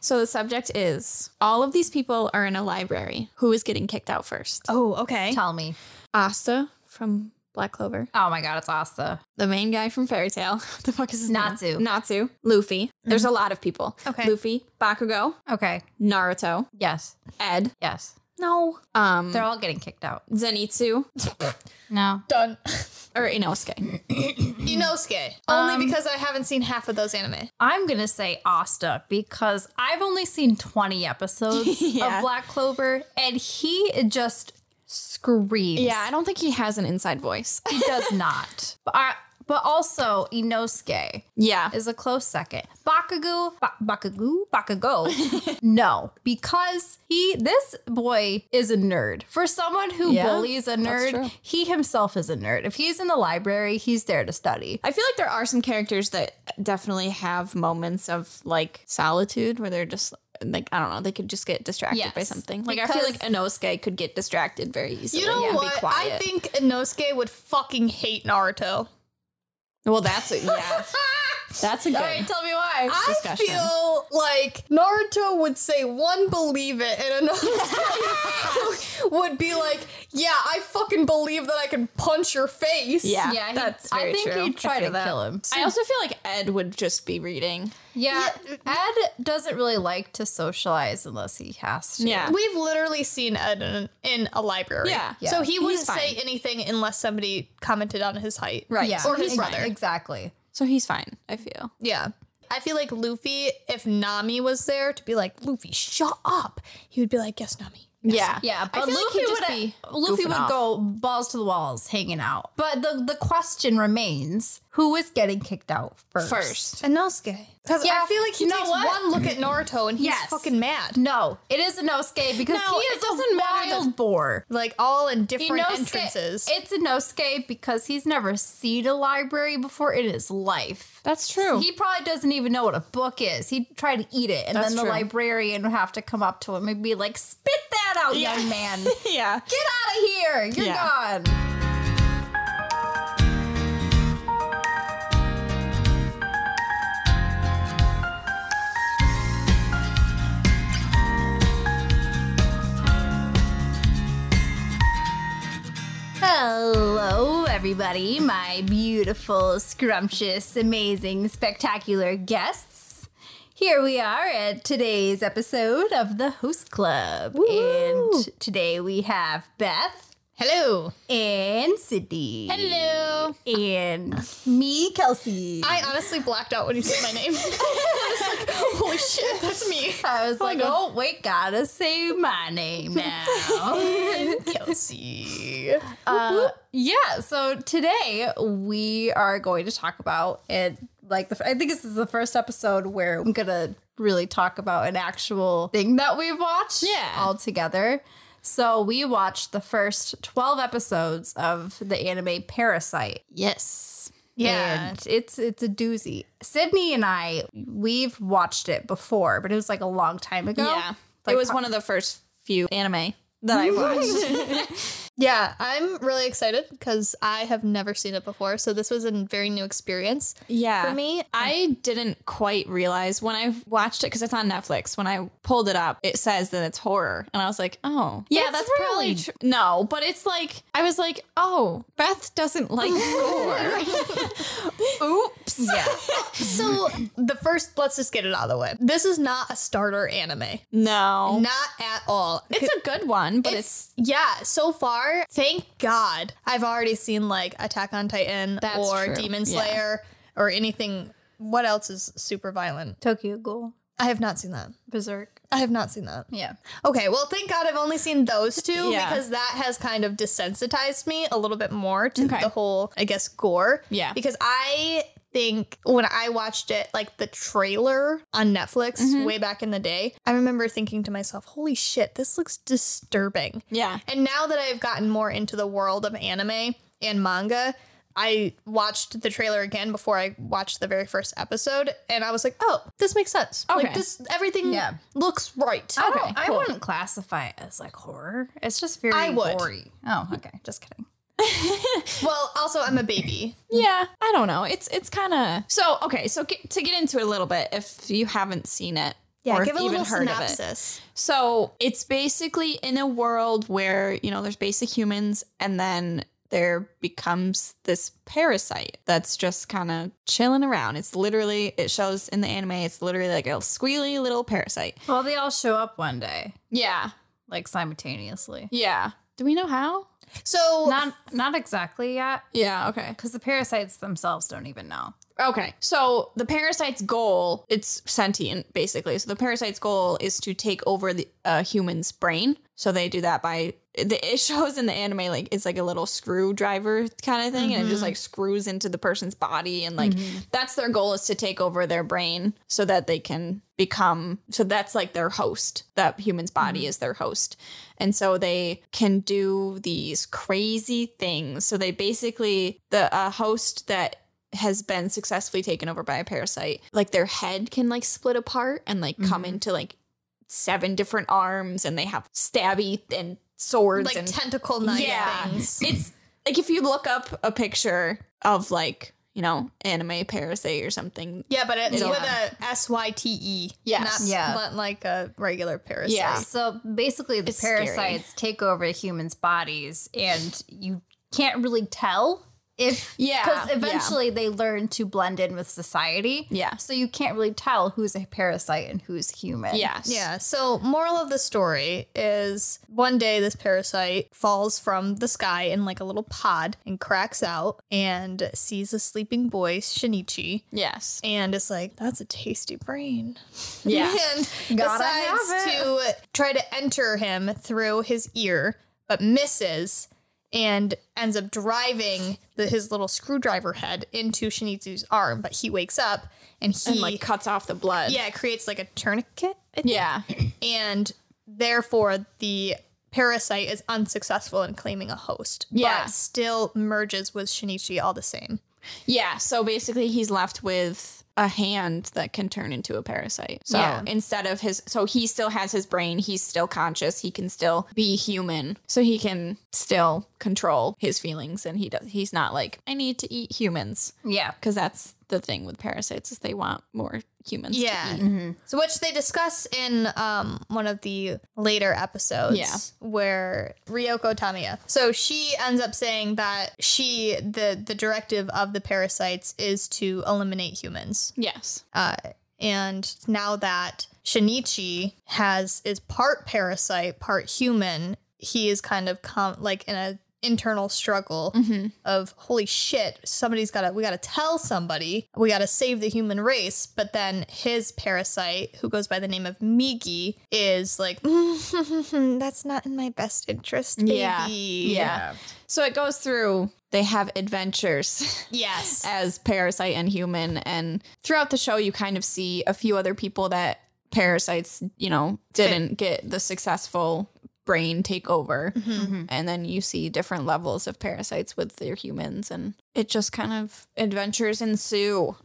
So the subject is, all of these people are in a library. Who is getting kicked out first? Oh, okay. Tell me. Asta from Black Clover. Oh my god, it's Asta. The main guy from Fairy Tail. The fuck is his name? Natsu. Luffy. Mm-hmm. There's a lot of people. Okay. Luffy. Bakugo. Okay. Naruto. Yes. Ed. Yes. No. They're all getting kicked out. Zenitsu. No. Done. Or Inosuke. Inosuke. Only because I haven't seen half of those anime. I'm going to say Asta because I've only seen 20 episodes of Black Clover and he just screams. Yeah, I don't think he has an inside voice. He does not. But also, Inosuke is a close second. Bakugo, no, because this boy is a nerd. For someone who bullies a nerd, he himself is a nerd. If he's in the library, he's there to study. I feel like there are some characters that definitely have moments of, like, solitude where they're just... like, I don't know, they could just get distracted by something. Like, I feel like Inosuke could get distracted very easily. You know what? Be quiet. I think Inosuke would fucking hate Naruto. Well, that's it. Yeah. That's a good. All right, tell me why. I feel like Naruto would say one, believe it, and another would be like, yeah, I fucking believe that I can punch your face. Yeah, that's very true. I think he'd try to kill him. I also feel like Ed would just be reading. Yeah, Ed doesn't really like to socialize unless he has to. Yeah. We've literally seen Ed in a library. Yeah. So he wouldn't say anything unless somebody commented on his height. Right. Yeah. Or his brother. Exactly. So he's fine, I feel. Yeah. I feel like Luffy, if Nami was there to be like, Luffy, shut up, he would be like, yes, Nami. Yes. Yeah. Yeah. But Luffy would go balls to the walls hanging out. But the question remains, who is getting kicked out first? Inosuke. Because I feel like he takes one look at Naruto and he's fucking mad. No, it is Inosuke because he is a wild boar. Like, all in different entrances. It's Inosuke because he's never seen a library before in his life. That's true. So he probably doesn't even know what a book is. He'd try to eat it, and that's then the librarian would have to come up to him and be like, spit that out, young man. Yeah. Get out of here. You're gone. Hello, everybody, my beautiful, scrumptious, amazing, spectacular guests. Here we are at today's episode of the Host Club. Woo-hoo. And today we have Beth. Hello. And Sydney. Hello. And me, Kelsey. I honestly blacked out when you said my name. I was like, holy shit, that's me. I was like, oh, wait, gotta say my name now. And Kelsey. Yeah, so today we are going to talk about it. Like, I think this is the first episode where I'm gonna really talk about an actual thing that we've watched all together. So we watched the first 12 episodes of the anime Parasyte. Yes. Yeah. And it's a doozy. Sydney and I, we've watched it before, but it was like a long time ago. Yeah. Like, it was one of the first few anime that I watched. Yeah, I'm really excited because I have never seen it before. So this was a very new experience for me. I didn't quite realize when I watched it because it's on Netflix. When I pulled it up, it says that it's horror. And I was like, oh, yeah, that's probably true. No, but it's like, I was like, oh, Beth doesn't like gore. Oops. Yeah. So let's just get it out of the way. This is not a starter anime. No. Not at all. It's a good one. But it's so far, thank God, I've already seen like Attack on Titan or Demon Slayer or anything. What else is super violent? Tokyo Ghoul. I have not seen that. Berserk. I have not seen that. Yeah. Okay, well, thank God I've only seen those two because that has kind of desensitized me a little bit more to the whole, I guess, gore. Yeah. Because I think when I watched it, like the trailer on Netflix way back in the day, I remember thinking to myself, holy shit, this looks disturbing. Yeah. And now that I've gotten more into the world of anime and manga, I watched the trailer again before I watched the very first episode, and I was like, oh, this makes sense. Okay. Like, this, everything looks right. Okay, cool. I wouldn't classify it as, like, horror. It's just very gory. Oh, okay. Just kidding. Well, also, I'm a baby. Yeah, I don't know. It's kind of... So, okay, to get into it a little bit, if you haven't seen it, Yeah, give a little synopsis. So it's basically in a world where, you know, there's basic humans and then there becomes this parasite that's just kind of chilling around. It's literally, it shows in the anime, it's literally like a squealy little parasite. Well, they all show up one day. Yeah. Like simultaneously. Yeah. Do we know how? So not exactly yet. Yeah. Okay. Because the parasites themselves don't even know. Okay, so the parasite's goal, it's sentient, basically. So the parasite's goal is to take over the human's brain. So they do that by, it shows in the anime, like, it's like a little screwdriver kind of thing. Mm-hmm. And it just, like, screws into the person's body. And, like, mm-hmm. that's their goal, is to take over their brain so that they can become, so that's, like, their host. That human's body mm-hmm. is their host. And so they can do these crazy things. So they basically, the host that has been successfully taken over by a parasite, like, their head can, like, split apart and, like, mm-hmm. come into, like, 7 different arms, and they have stabby and swords, like, and tentacle knife yeah. things. It's like, if you look up a picture of, like, you know, anime parasite or something. Yeah, but it's with a SYTE. Yes. Not like a regular parasite. Yeah. So basically the parasites take over humans' bodies, and you can't really tell because eventually they learn to blend in with society. Yeah. So you can't really tell who's a parasite and who's human. Yes. Yeah. So moral of the story is, one day this parasite falls from the sky in, like, a little pod and cracks out and sees a sleeping boy, Shinichi. Yes. And it's like, that's a tasty brain. Yeah. And decides to try to enter him through his ear, but misses, and ends up driving his little screwdriver head into Shinichi's arm. But he wakes up and like, cuts off the blood. Yeah, it creates, like, a tourniquet. Yeah. And therefore, the parasite is unsuccessful in claiming a host. Yeah. But still merges with Shinichi all the same. Yeah, so basically he's left with a hand that can turn into a parasite. So instead of so he still has his brain. He's still conscious. He can still be human. So he can still control his feelings. And he's not like, I need to eat humans. Yeah. Because that's the thing with parasites, is they want more humans to eat. Mm-hmm. So which they discuss in one of the later episodes where Ryoko Tamiya. So she ends up saying that the directive of the parasites is to eliminate humans. Yes. And now that Shinichi is part parasite, part human, he is kind of in an internal struggle mm-hmm. of, holy shit, we gotta tell somebody, we gotta save the human race. But then his parasite, who goes by the name of Migi, is like, that's not in my best interest, baby. Yeah. So it goes through. They have adventures. Yes. As parasite and human. And throughout the show, you kind of see a few other people that parasites, you know, didn't get the successful brain takeover. Mm-hmm. And then you see different levels of parasites with their humans. And it just kind of adventures ensue.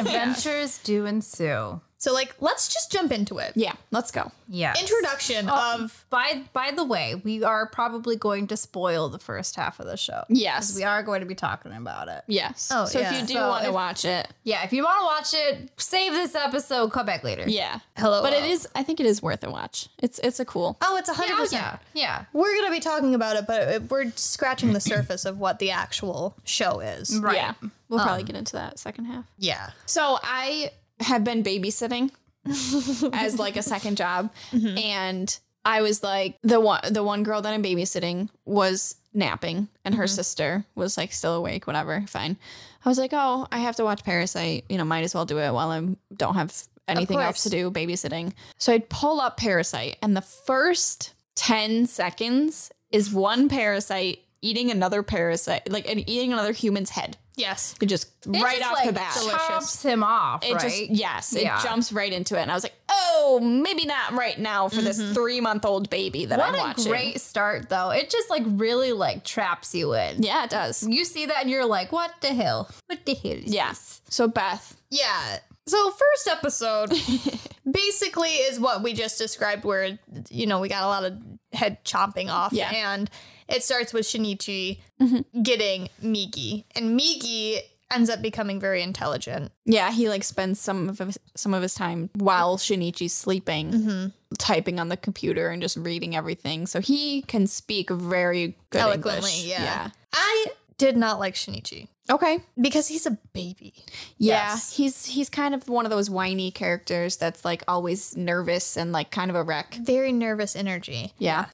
Adventures do ensue. So, like, let's just jump into it. Yeah, let's go. Yeah. Introduction of... By the way, we are probably going to spoil the first half of the show. Yes. We are going to be talking about it. Yes. Oh, so if you do want to watch it... Yeah, if you want to watch it, save this episode, come back later. Yeah. Hello. But I think it is worth a watch. It's a cool... Oh, it's 100%. Yeah. We're going to be talking about it, but we're scratching the surface of what the actual show is. Right. Yeah. We'll probably get into that second half. Yeah. So I have been babysitting as, like, a second job. Mm-hmm. And I was like, the one girl that I'm babysitting was napping, and her mm-hmm. sister was, like, still awake, whatever, fine. I was like, oh, I have to watch Parasite, you know, might as well do it while I don't have anything else to do, babysitting. So I'd pull up Parasite, and the first 10 seconds is one parasite eating another parasite, like, and eating another human's head. Yes. It just, right off the bat. It chops him off, right? It jumps right into it. And I was like, oh, maybe not right now for mm-hmm. this 3-month-old baby that I'm watching. What a great start, though. It just, like, really, like, traps you in. Yeah, it does. You see that and you're like, what the hell? What the hell is this? So, Beth. Yeah. So, first episode basically is what we just described, where, you know, we got a lot of head chomping off. Yeah. And it starts with Shinichi mm-hmm. getting Migi. And Migi, ends up becoming very intelligent. Yeah, he like spends some of his time while Shinichi's sleeping, typing on the computer and just reading everything. So he can speak very good eloquently, English. Yeah. I did not like Shinichi. Okay. Because he's a baby. Yeah. Yes. He's kind of one of those whiny characters that's like always nervous and like kind of a wreck. Very nervous energy. Yeah.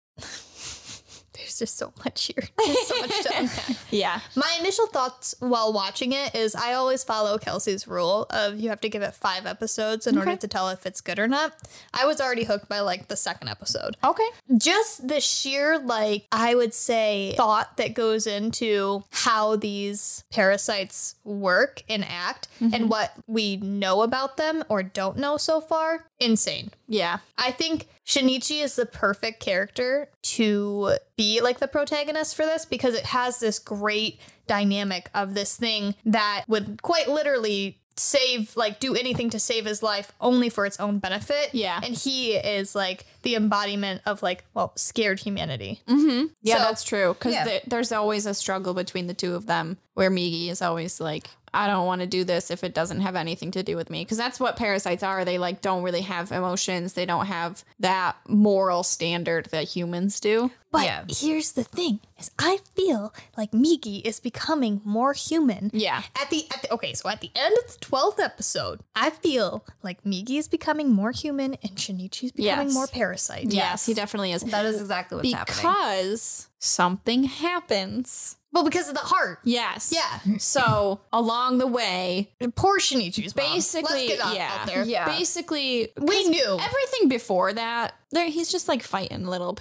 There's just so much here. There's so much to unpack. Yeah. My initial thoughts while watching it is I always follow Kelsey's rule of you have to give it 5 episodes in order to tell if it's good or not. I was already hooked by like the second episode. Okay. Just the sheer, like, I would say thought that goes into how these parasites work and act and what we know about them or don't know so far. Insane. Yeah. I think Shinichi is the perfect character to be like the protagonist for this because it has this great dynamic of this thing that would quite literally save, like, do anything to save his life only for its own benefit. Yeah. And he is like the embodiment of like, well, scared humanity. Mm-hmm. Yeah, so, that's true. Because there's always a struggle between the two of them where Migi is always like, I don't want to do this if it doesn't have anything to do with me. Because that's what parasites are. They like don't really have emotions. They don't have that moral standard that humans do. But here's the thing is I feel like Migi is becoming more human. Yeah. So at the end of the 12th episode, I feel like Migi is becoming more human and Shinichi's becoming more parasite. Yes, he definitely is. That is exactly what's happening. Because something happens. Well, because of the heart. Yes. Yeah. So along the way, poor Shinichi's basically, mom. Let's get out there. Yeah. Basically, we knew everything before that. He's just like fighting little,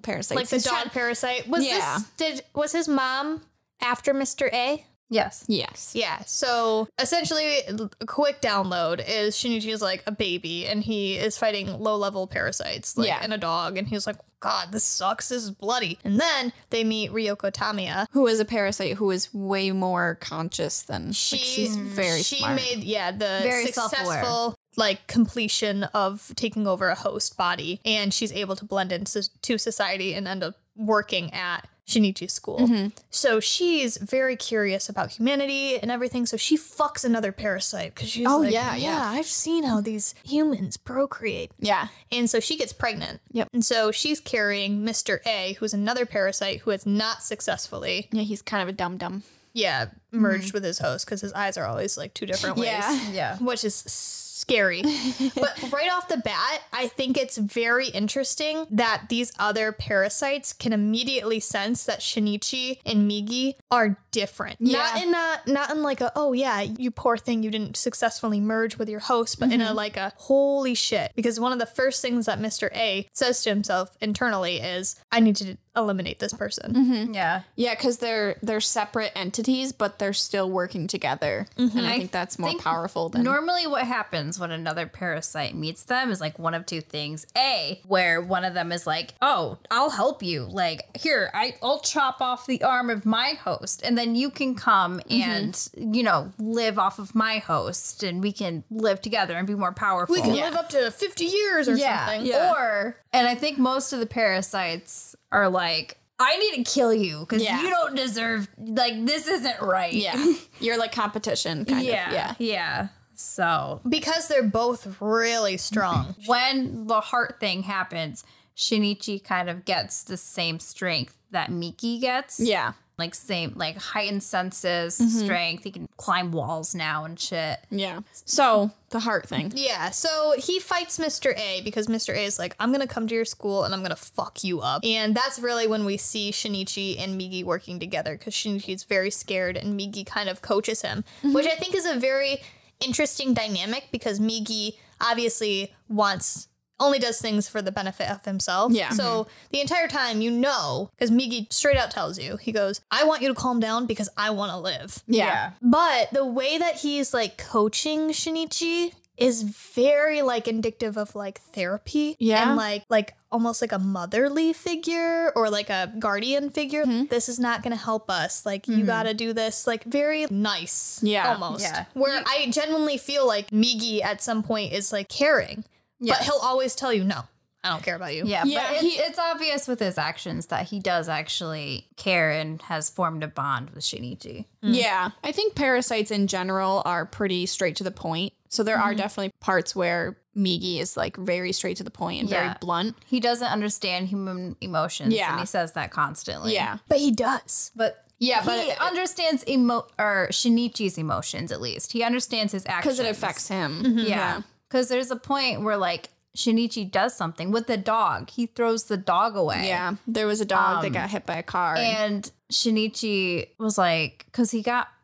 parasites. Like the dog parasite. Was his mom after Mr. A? Yes. Yeah. So essentially, a quick download is Shinichi is like a baby and he is fighting low level parasites and a dog. And he's like, God, this sucks. This is bloody. And then they meet Ryoko Tamiya, who is a parasite who is way more conscious than she's very smart. She made the very successful self-aware. Like completion of taking over a host body, and she's able to blend into society and end up working at Shinichi's school. Mm-hmm. So she's very curious about humanity and everything. So she fucks another parasite because she's I've seen how these humans procreate. Yeah. And so she gets pregnant. Yep. And so she's carrying Mr. A, who's another parasite who has not successfully. Yeah, he's kind of a dum-dum. Yeah, merged with his host because his eyes are always like two different ways. Yeah. Which is scary. But right off the bat, I think it's very interesting that these other parasites can immediately sense that Shinichi and Migi are different. Yeah. Not in like a, oh yeah, you poor thing, you didn't successfully merge with your host, but in a like a holy shit. Because one of the first things that Mr. A says to himself internally is, I need to eliminate this person. Mm-hmm. Yeah. Yeah, because they're separate entities, but they're still working together. Mm-hmm. And I think that's more powerful than... Normally what happens when another parasite meets them is like one of two things. A, where one of them is like, oh, I'll help you. Like, here, I'll chop off the arm of my host and then you can come and, live off of my host and we can live together and be more powerful. We can live up to 50 years or something. Yeah. And I think most of the parasites are like, I need to kill you because you don't deserve, like, this isn't right. Yeah. You're like competition kind of. Yeah. So. Because they're both really strong. When the heart thing happens, Shinichi kind of gets the same strength that Migi gets. Yeah. Like same, like heightened senses, strength. He can climb walls now and shit. Yeah. So the heart thing. Yeah. So he fights Mr. A because Mr. A is like, I'm going to come to your school and I'm going to fuck you up. And that's really when we see Shinichi and Migi working together because Shinichi's very scared and Migi kind of coaches him, which I think is a very interesting dynamic because Migi obviously only does things for the benefit of himself. Yeah. So the entire time, because Migi straight out tells you, he goes, I want you to calm down because I want to live. Yeah. But the way that he's like coaching Shinichi is very like indicative of like therapy. Yeah. And like almost like a motherly figure or like a guardian figure. Mm-hmm. This is not going to help us. Like, you got to do this. Like, very nice. Yeah. Almost. Yeah. Where I genuinely feel like Migi at some point is like caring. Yeah. But he'll always tell you, no, I don't care about you. Yeah, yeah, but it's obvious with his actions that he does actually care and has formed a bond with Shinichi. Mm. Yeah, I think parasites in general are pretty straight to the point. So there are definitely parts where Migi is like very straight to the point and very blunt. He doesn't understand human emotions, and he says that constantly. Yeah, but he does. But he understands Shinichi's emotions at least. He understands his actions because it affects him. Mm-hmm. Yeah, because there's a point where like. Shinichi does something with the dog. He throws the dog away. Yeah, there was a dog that got hit by a car. And Shinichi was like, because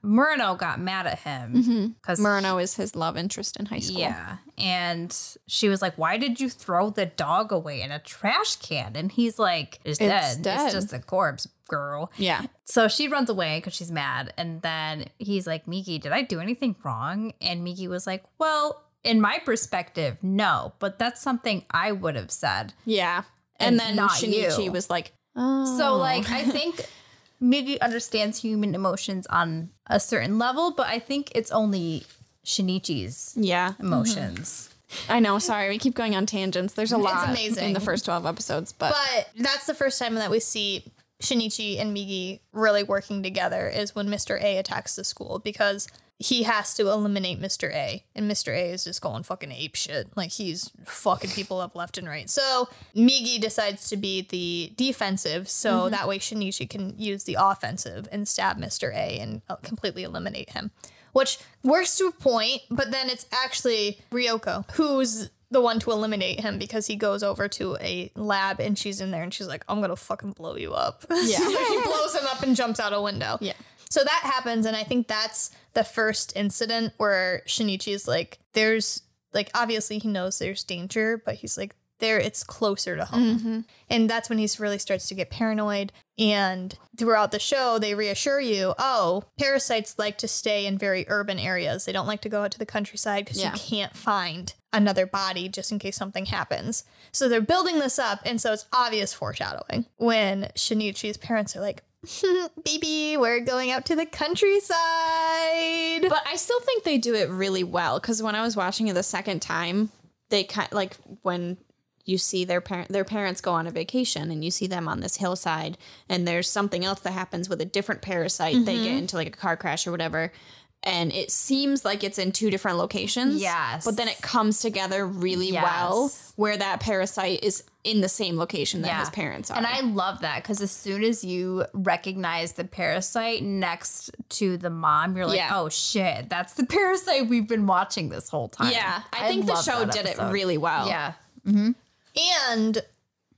Murano got mad at him. Because Murano is his love interest in high school. Yeah, and she was like, why did you throw the dog away in a trash can? And he's like, it's dead. It's just a corpse, girl. Yeah. So she runs away because she's mad. And then he's like, Migi, did I do anything wrong? And Migi was like, well... in my perspective, no, but that's something I would have said. Yeah. And then not Shinichi was like, oh. So, like, I think Migi understands human emotions on a certain level, but I think it's only Shinichi's emotions. Mm-hmm. I know. Sorry. We keep going on tangents. There's a lot in the first 12 episodes. But that's the first time that we see Shinichi and Migi really working together is when Mr. A attacks the school because... he has to eliminate Mr. A, and Mr. A is just going fucking ape shit. Like, he's fucking people up left and right. So, Migi decides to be the defensive, so that way Shinichi can use the offensive and stab Mr. A and completely eliminate him, which works to a point, but then it's actually Ryoko who's the one to eliminate him because he goes over to a lab, and she's in there, and she's like, I'm gonna fucking blow you up. Yeah. He blows him up and jumps out a window. Yeah. So that happens, and I think that's the first incident where Shinichi is like, there's, like, obviously he knows there's danger, but he's like, it's closer to home. Mm-hmm. And that's when he really starts to get paranoid. And throughout the show, they reassure you, parasites like to stay in very urban areas. They don't like to go out to the countryside because you can't find another body just in case something happens. So they're building this up, and so it's obvious foreshadowing when Shinichi's parents are like, baby, we're going out to the countryside. But I still think they do it really well because when I was watching it the second time, they kind like when you see their parents go on a vacation and you see them on this hillside and there's something else that happens with a different parasite. Mm-hmm. They get into like a car crash or whatever. And it seems like it's in two different locations. Yes. But then it comes together really well where that parasite is in the same location that his parents are. And I love that because as soon as you recognize the parasite next to the mom, you're like, oh, shit, that's the parasite we've been watching this whole time. Yeah. I think the show did it really well. Yeah. Mm-hmm. And,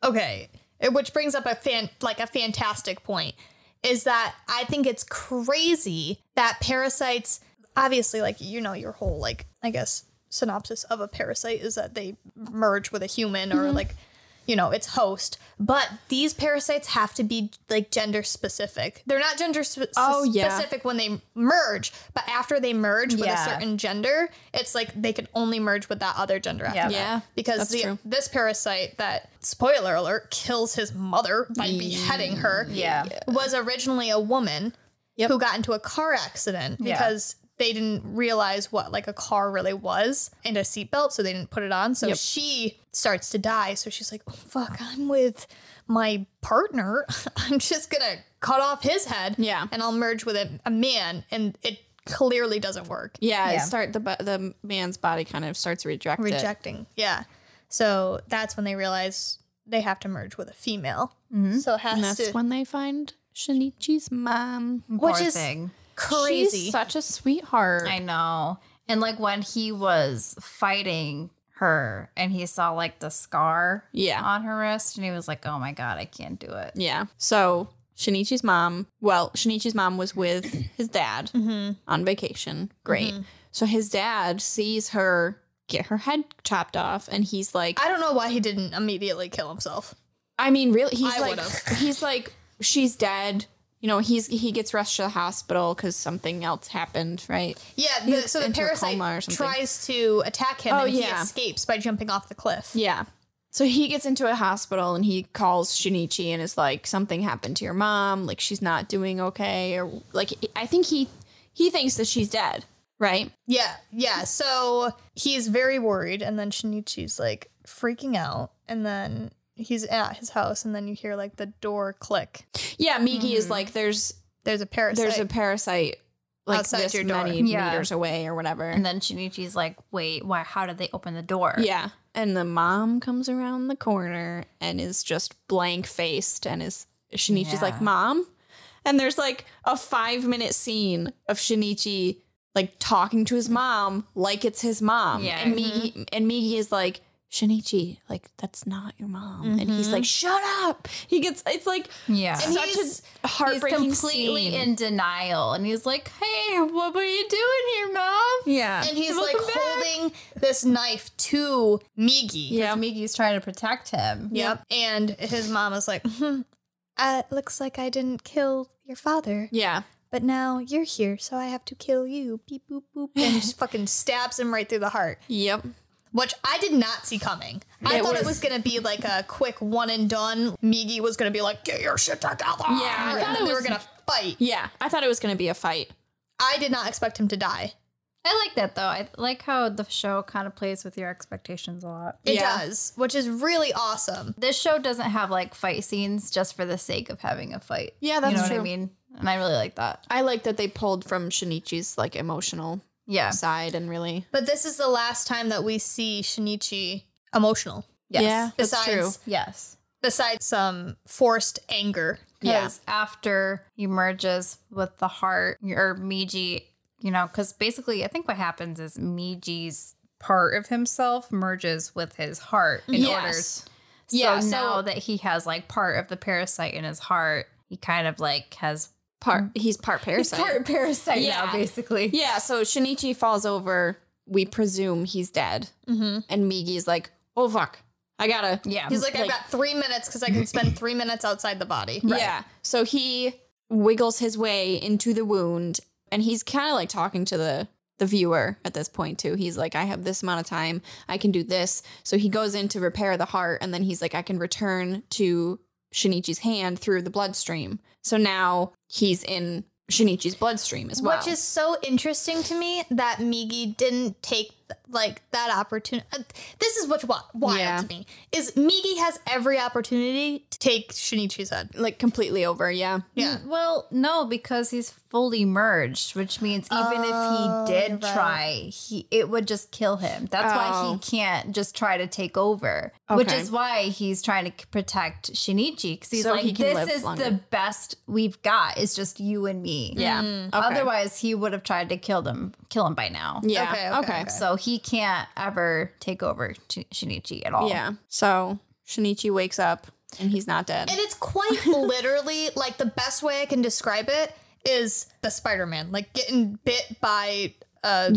okay, which brings up a fantastic point. Is that I think it's crazy that parasites, obviously, like, you know, your whole, like, I guess, synopsis of a parasite is that they merge with a human or, like, you know, its host. But these parasites have to be, like, gender specific. They're not gender specific when they merge, but after they merge with a certain gender, it's like they can only merge with that other gender after that. Yeah, because this parasite that... spoiler alert, kills his mother by beheading her, was originally a woman who got into a car accident because they didn't realize what, like, a car really was and a seatbelt, so they didn't put it on. So she starts to die. So she's like, oh, fuck, I'm with my partner. I'm just going to cut off his head and I'll merge with a man. And it clearly doesn't work. Yeah, the man's body kind of starts rejecting. Yeah. So that's when they realize they have to merge with a female. Mm-hmm. So that's when they find Shinichi's mom, which is crazy. She's such a sweetheart. I know. And like when he was fighting her and he saw like the scar on her wrist and he was like, oh my God, I can't do it. Yeah. So Shinichi's mom was with his dad on vacation. Great. Mm-hmm. So his dad sees her get her head chopped off and he's like, I don't know why he didn't immediately kill himself. I mean, really, he's like, she's dead, you know. He gets rushed to the hospital because something else happened, right? Yeah, so the parasite tries to attack him and he escapes by jumping off the cliff. Yeah, so he gets into a hospital and he calls Shinichi and is like, something happened to your mom, like she's not doing okay, or like I think he thinks that she's dead. Right? Yeah. So he's very worried. And then Shinichi's like, freaking out, and then he's at his house, and then you hear like the door click. Yeah, Migi is like, there's a parasite. There's a parasite like outside this your door. Many meters away or whatever. And then Shinichi's like, wait, why? How did they open the door? Yeah. And the mom comes around the corner and is just blank faced, and is Shinichi's like, Mom? And there's like a 5-minute scene of Shinichi like talking to his mom like it's his mom. Yeah. And Migi is like, Shinichi, like, that's not your mom. Mm-hmm. And he's like, shut up. He gets, it's like, and such a heartbreaking He's completely scene. In denial. And he's like, hey, what were you doing here, Mom? Yeah. And he's like holding this knife to Migi. Yeah. Migi's trying to protect him. Yep. And his mom is like, looks like I didn't kill your father. Yeah. But now you're here, so I have to kill you. Beep, boop, boop. And just fucking stabs him right through the heart. Yep. Which I did not see coming. I thought it was going to be like a quick one and done. Migi was going to be like, get your shit together. Yeah, I thought they were going to fight. Yeah, I thought it was going to be a fight. I did not expect him to die. I like that, though. I like how the show kind of plays with your expectations a lot. It does, which is really awesome. This show doesn't have, like, fight scenes just for the sake of having a fight. Yeah, that's true. You know what I mean? And I really like that. I like that they pulled from Shinichi's, like, emotional side and really. But this is the last time that we see Shinichi emotional. Yes. Yeah, that's true. Yes. Besides some forced anger. Because after he merges with the heart, or Migi, you know, because basically I think what happens is Miji's part of himself merges with his heart in order. Yeah, so now that he has like part of the parasite in his heart, he kind of like has he's part parasite. He's part parasite now, basically. Yeah, so Shinichi falls over. We presume he's dead. Mm-hmm. And Migi's like, oh, fuck. I gotta. Yeah. He's like, I've got 3 minutes because I can spend 3 minutes outside the body. Right. Yeah. So he wiggles his way into the wound. And he's kind of like talking to the viewer at this point, too. He's like, I have this amount of time. I can do this. So he goes in to repair the heart. And then he's like, I can return to Shinichi's hand through the bloodstream. So now he's in Shinichi's bloodstream as well. Which is so interesting to me that Migi didn't take like that opportunity. This is what's wild to me is Migi has every opportunity to take Shinichi's head like completely over. Yeah. Yeah. Well, no, because he's fully merged, which means even if he did try, it would just kill him. That's why he can't just try to take over, which is why he's trying to protect Shinichi because he's like, this is the best we've got. It's just you and me. Yeah. Mm. Okay. Otherwise, he would have tried to kill him by now. Yeah. Okay. So he can't ever take over Shinichi at all. Yeah. So Shinichi wakes up and he's not dead. And it's quite literally like the best way I can describe it is the Spider-Man, like getting bit by a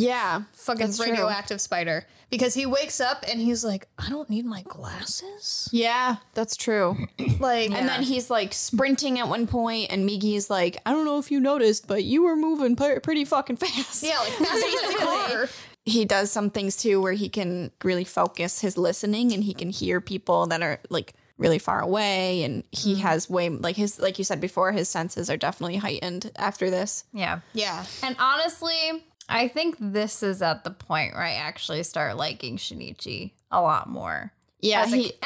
fucking radioactive spider because he wakes up and he's like, I don't need my glasses. Yeah, that's true. Like, and then he's like sprinting at one point and Migi is like, I don't know if you noticed, but you were moving pretty fucking fast. Yeah, like basically. He does some things, too, where he can really focus his listening and he can hear people that are, like, really far away. And he has way, like, his, like you said before, his senses are definitely heightened after this. Yeah. Yeah. And honestly, I think this is at the point where I actually start liking Shinichi a lot more. Yeah.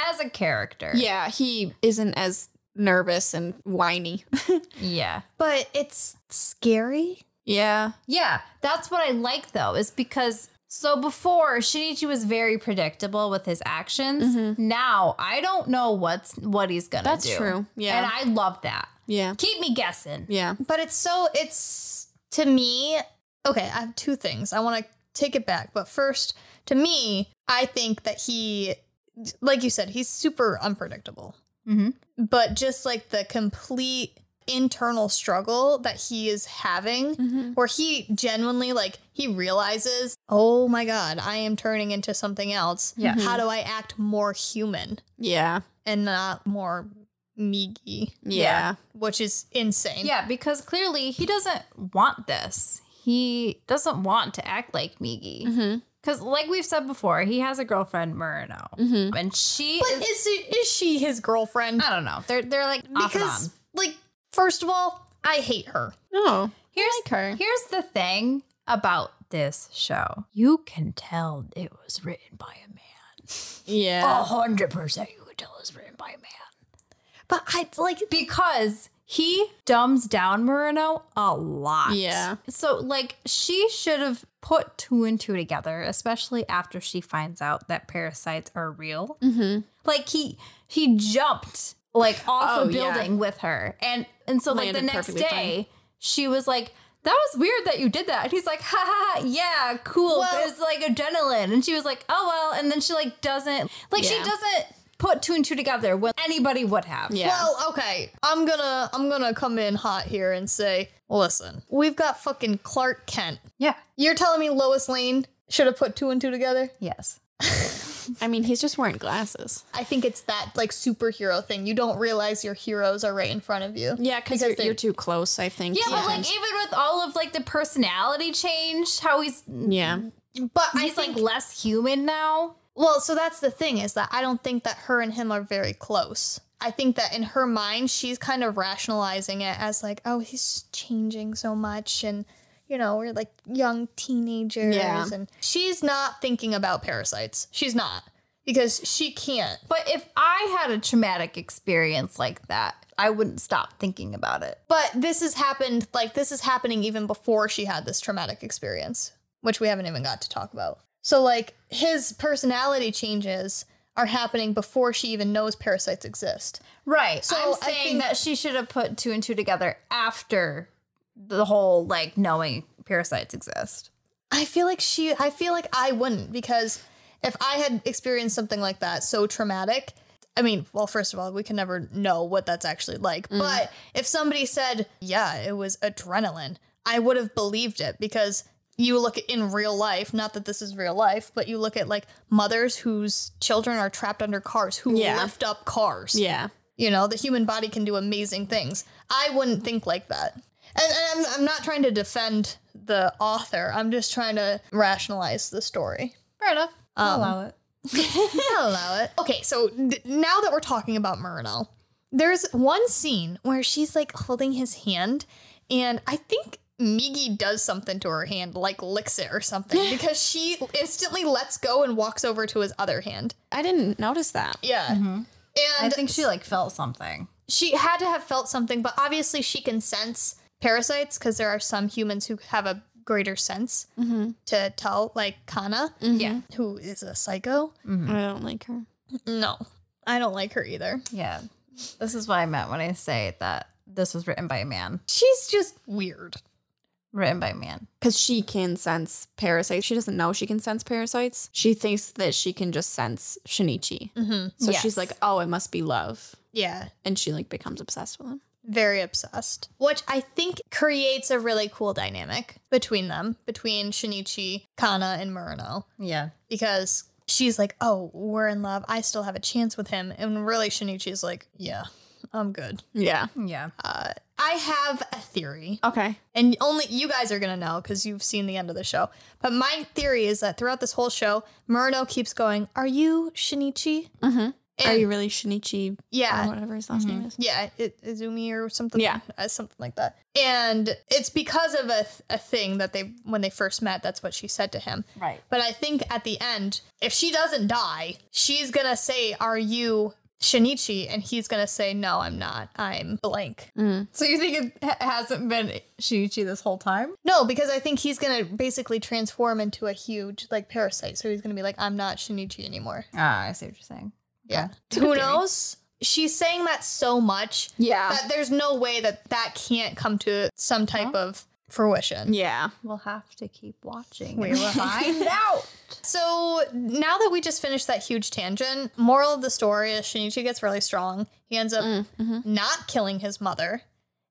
As a character. Yeah. He isn't as nervous and whiny. Yeah. But it's scary. Yeah. Yeah. That's what I like, though, is because so before Shinichi was very predictable with his actions. Mm-hmm. Now I don't know what he's going to do. That's true. Yeah. And I love that. Yeah. Keep me guessing. Yeah. But it's to me. Okay. I have two things. I want to take it back. But first, to me, I think that he, like you said, he's super unpredictable. Mm-hmm. But just like the complete internal struggle that he is having where he genuinely like he realizes, oh my god, I am turning into something else. Yeah. How do I act more human? Yeah. And not more Migi. Yeah. Which is insane. Yeah, because clearly he doesn't want this. He doesn't want to act like Migi. Mm-hmm. Because, like we've said before, he has a girlfriend, Murano. Mm-hmm. And she is she his girlfriend? I don't know. They're like off and on. Like, first of all, I hate her. No, here's the thing about this show. You can tell it was written by a man. Yeah. 100% you could tell it was written by a man. But I like because he dumbs down Murano a lot. Yeah. So like she should have put two and two together, especially after she finds out that parasites are real. Mm-hmm. Like he jumped like off a building with her, and so like the next day she was like, that was weird that you did that. And he's like, ha ha, yeah, cool. Well, it's like adrenaline. And she was like, oh, well. And then she like doesn't, like she doesn't put two and two together when anybody would have. Yeah. Well, okay. I'm gonna come in hot here and say, listen, we've got fucking Clark Kent. Yeah. You're telling me Lois Lane should have put two and two together? Yes. I mean, he's just wearing glasses. I think it's that like superhero thing. You don't realize your heroes are right in front of you. Yeah, because you're too close, I think. Yeah, sometimes. But like even with all of like the personality change, how he's but he's like less human now. Well, so that's the thing is that I don't think that her and him are very close. I think that in her mind, she's kind of rationalizing it as like, oh, he's changing so much and. You know, we're like young teenagers. Yeah. And she's not thinking about parasites. She's not. Because she can't. But if I had a traumatic experience like that, I wouldn't stop thinking about it. But this has happened, like this is happening even before she had this traumatic experience, which we haven't even got to talk about. So like his personality changes are happening before she even knows parasites exist. Right. So I'm saying that she should have put two and two together after the whole, like, knowing parasites exist. I feel like I wouldn't, because if I had experienced something like that, so traumatic, I mean, well, first of all, we can never know what that's actually like. Mm. But if somebody said, yeah, it was adrenaline, I would have believed it, because you look at in real life, not that this is real life, but you look at, like, mothers whose children are trapped under cars, who lift up cars. Yeah. You know, the human body can do amazing things. I wouldn't think like that. And I'm not trying to defend the author. I'm just trying to rationalize the story. Fair enough. I'll allow it. I'll allow it. Okay, so now that we're talking about Murano, there's one scene where she's, like, holding his hand, and I think Migi does something to her hand, like licks it or something, because she instantly lets go and walks over to his other hand. I didn't notice that. Yeah. Mm-hmm. And I think she, like, felt something. She had to have felt something, but obviously she can sense parasites, because there are some humans who have a greater sense to tell, like Kana, who is a psycho. Mm-hmm. I don't like her. No, I don't like her either. Yeah, this is what I meant when I say that this was written by a man. She's just weird. Written by a man. Because she can sense parasites. She doesn't know she can sense parasites. She thinks that she can just sense Shinichi. Mm-hmm. So she's like, oh, it must be love. Yeah. And she like becomes obsessed with him. Very obsessed, which I think creates a really cool dynamic between them, between Shinichi, Kana, and Murano. Yeah. Because she's like, oh, we're in love. I still have a chance with him. And really, Shinichi's like, yeah, I'm good. Yeah. Yeah. I have a theory. Okay. And only you guys are going to know because you've seen the end of the show. But my theory is that throughout this whole show, Murano keeps going, are you Shinichi? Mm-hmm. And are you really Shinichi? Yeah. Or whatever his last name is. Yeah. Izumi or something. Yeah. Something like that. And it's because of a thing that they, when they first met, that's what she said to him. Right. But I think at the end, if she doesn't die, she's going to say, are you Shinichi? And he's going to say, no, I'm not. I'm blank. Mm. So you think it hasn't been Shinichi this whole time? No, because I think he's going to basically transform into a huge, like, parasite. So he's going to be like, I'm not Shinichi anymore. Ah, I see what you're saying. Yeah. Who knows? She's saying that so much that there's no way that can't come to some type of fruition. Yeah. We'll have to keep watching. We will find out. So now that we just finished that huge tangent, moral of the story is Shinichi gets really strong. He ends up not killing his mother.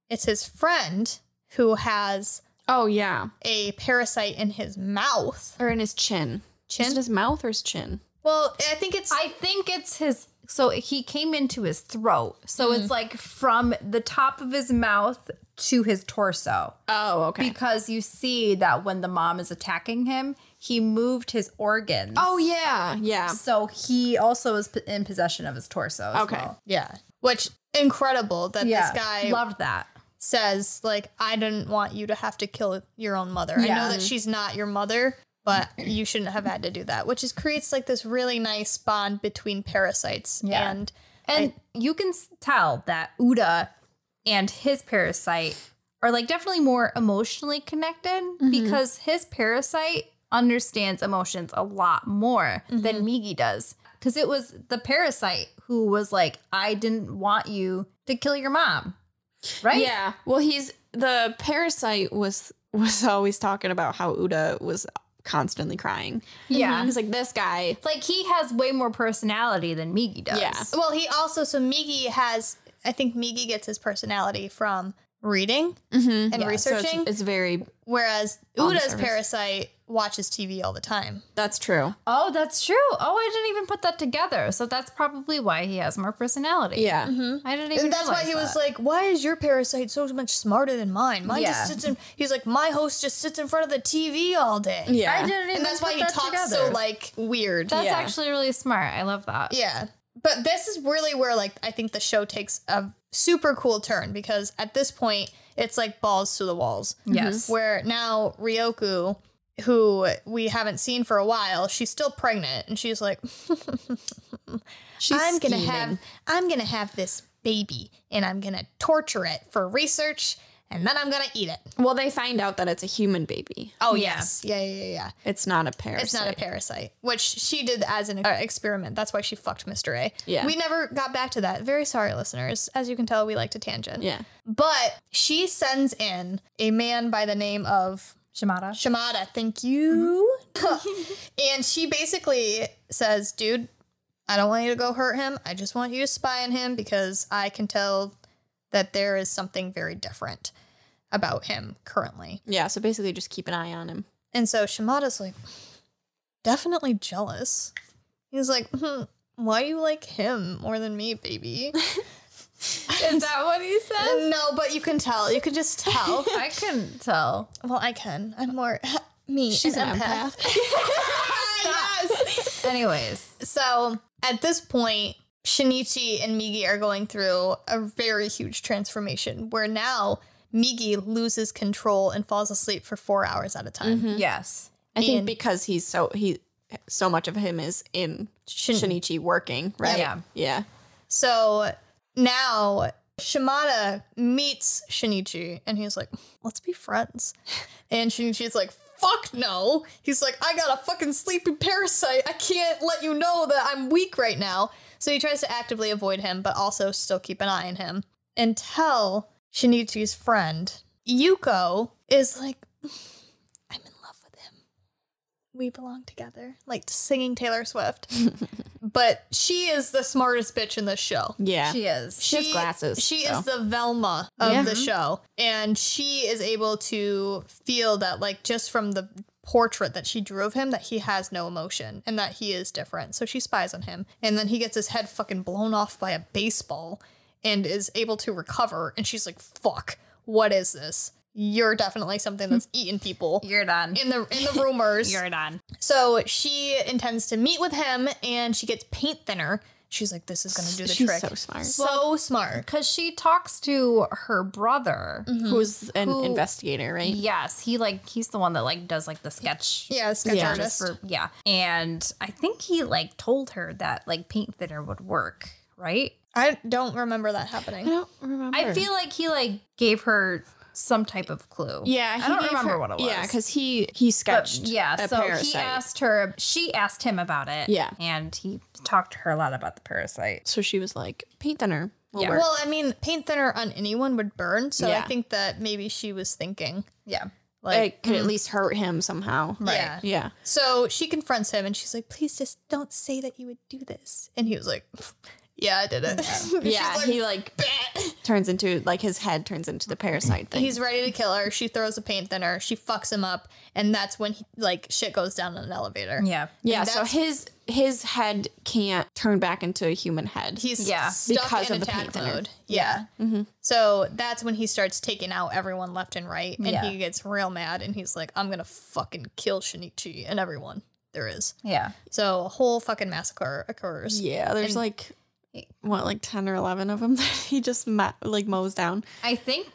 It's his friend who has a parasite in his mouth. Or in his chin. Is it his mouth or his chin? Well, I think it's his, so he came into his throat. So it's like from the top of his mouth to his torso. Oh, okay. Because you see that when the mom is attacking him, he moved his organs. Oh, yeah. Yeah. So he also is in possession of his torso as well. Yeah. Which, incredible that this guy. Loved that. Says, like, I didn't want you to have to kill your own mother. Yeah. I know that she's not your mother. but you shouldn't have had to do that, which is creates like this really nice bond between parasites. Yeah. And you can tell that Uda and his parasite are like definitely more emotionally connected mm-hmm. because his parasite understands emotions a lot more mm-hmm. than Migi does. Because it was the parasite who was like, I didn't want you to kill your mom. Right? Yeah. Well, the parasite was always talking about how Uda was constantly crying. Yeah. He's like, this guy. Like, he has way more personality than Migi does. Yeah. Well, so Migi has, I think Migi gets his personality from reading mm-hmm. and researching. So it's very. Whereas Uda's parasite watches TV all the time. That's true. Oh, that's true. Oh, I didn't even put that together. So that's probably why he has more personality. Yeah. Mm-hmm. I didn't even realize that. And that's why he was like, why is your parasite so much smarter than mine? Mine just sits in, he's like, my host just sits in front of the TV all day. Yeah. I didn't even And that's put why he that talks together. So, like, weird. That's actually really smart. I love that. Yeah. But this is really where, like, I think the show takes a super cool turn, because at this point, it's like balls to the walls. Yes. Where now Ryoku, who we haven't seen for a while, she's still pregnant, and she's like, I'm gonna have this baby, and I'm gonna torture it for research, and then I'm gonna eat it. Well, they find out that it's a human baby. Oh yes, yeah. It's not a parasite. Which she did as an experiment. That's why she fucked Mr. A. Yeah. We never got back to that. Very sorry, listeners. As you can tell, we like to tangent. Yeah. But she sends in a man by the name of Shimada, thank you. Mm-hmm. And she basically says, dude, I don't want you to go hurt him. I just want you to spy on him, because I can tell that there is something very different about him currently. Yeah, so basically just keep an eye on him. And so Shimada's like, definitely jealous. He's like, why you like him more than me, baby? Is that what he says? No, but you can tell. You can just tell. I couldn't tell. Well, I can. I'm more me. She's an empath. Yes. Anyways. So at this point, Shinichi and Migi are going through a very huge transformation, where now Migi loses control and falls asleep for 4 hours at a time. Mm-hmm. Yes. I think because so much of him is in Shinichi working, right? Yeah. Yeah. So now Shimada meets Shinichi, and he's like, let's be friends. And Shinichi's like, fuck no. He's like, I got a fucking sleepy parasite. I can't let you know that I'm weak right now. So he tries to actively avoid him, but also still keep an eye on him, until Shinichi's friend, Yuko, is like, I'm in love with him. We belong together. Like singing Taylor Swift. But she is the smartest bitch in this show. Yeah. She is. She has glasses. She is the Velma of the show. And she is able to feel that, like, just from the portrait that she drew of him, that he has no emotion and that he is different. So she spies on him. And then he gets his head fucking blown off by a baseball and is able to recover. And she's like, fuck, what is this? You're definitely something that's eating people. You're done. In the rumors. You're done. So she intends to meet with him, and she gets paint thinner. She's like, this is going to do the trick. She's so smart. So smart. Because she talks to her brother. Mm-hmm. Who's an investigator, right? Yes. He's the one that, like, does, like, the sketch. Yeah, sketch artist. Yeah. And I think he, like, told her that, like, paint thinner would work, right? I don't remember that happening. I don't remember. I feel like he, like, gave her some type of clue. Yeah, I don't remember what it was. Yeah, because he sketched. But, so parasite. He asked her. She asked him about it. Yeah, and he talked to her a lot about the parasite. So she was like, "Paint thinner." Will work. Well, I mean, paint thinner on anyone would burn. So I think that maybe she was thinking, like it could at least hurt him somehow. Right. Yeah. So she confronts him, and she's like, "Please just don't say that you would do this." And he was like, yeah, I did it. Yeah, like, he like turns into, like, his head turns into the parasite thing. He's ready to kill her. She throws a paint thinner. She fucks him up. And that's when, he, like, shit goes down in an elevator. Yeah. Yeah, so his head can't turn back into a human head. He's stuck because in of attack the paint mode. Yeah. Mm-hmm. So that's when he starts taking out everyone left and right. And he gets real mad. And he's like, I'm going to fucking kill Shinichi and everyone there is. Yeah. So a whole fucking massacre occurs. Yeah, there's what, like 10 or 11 of them that he just mows down. I think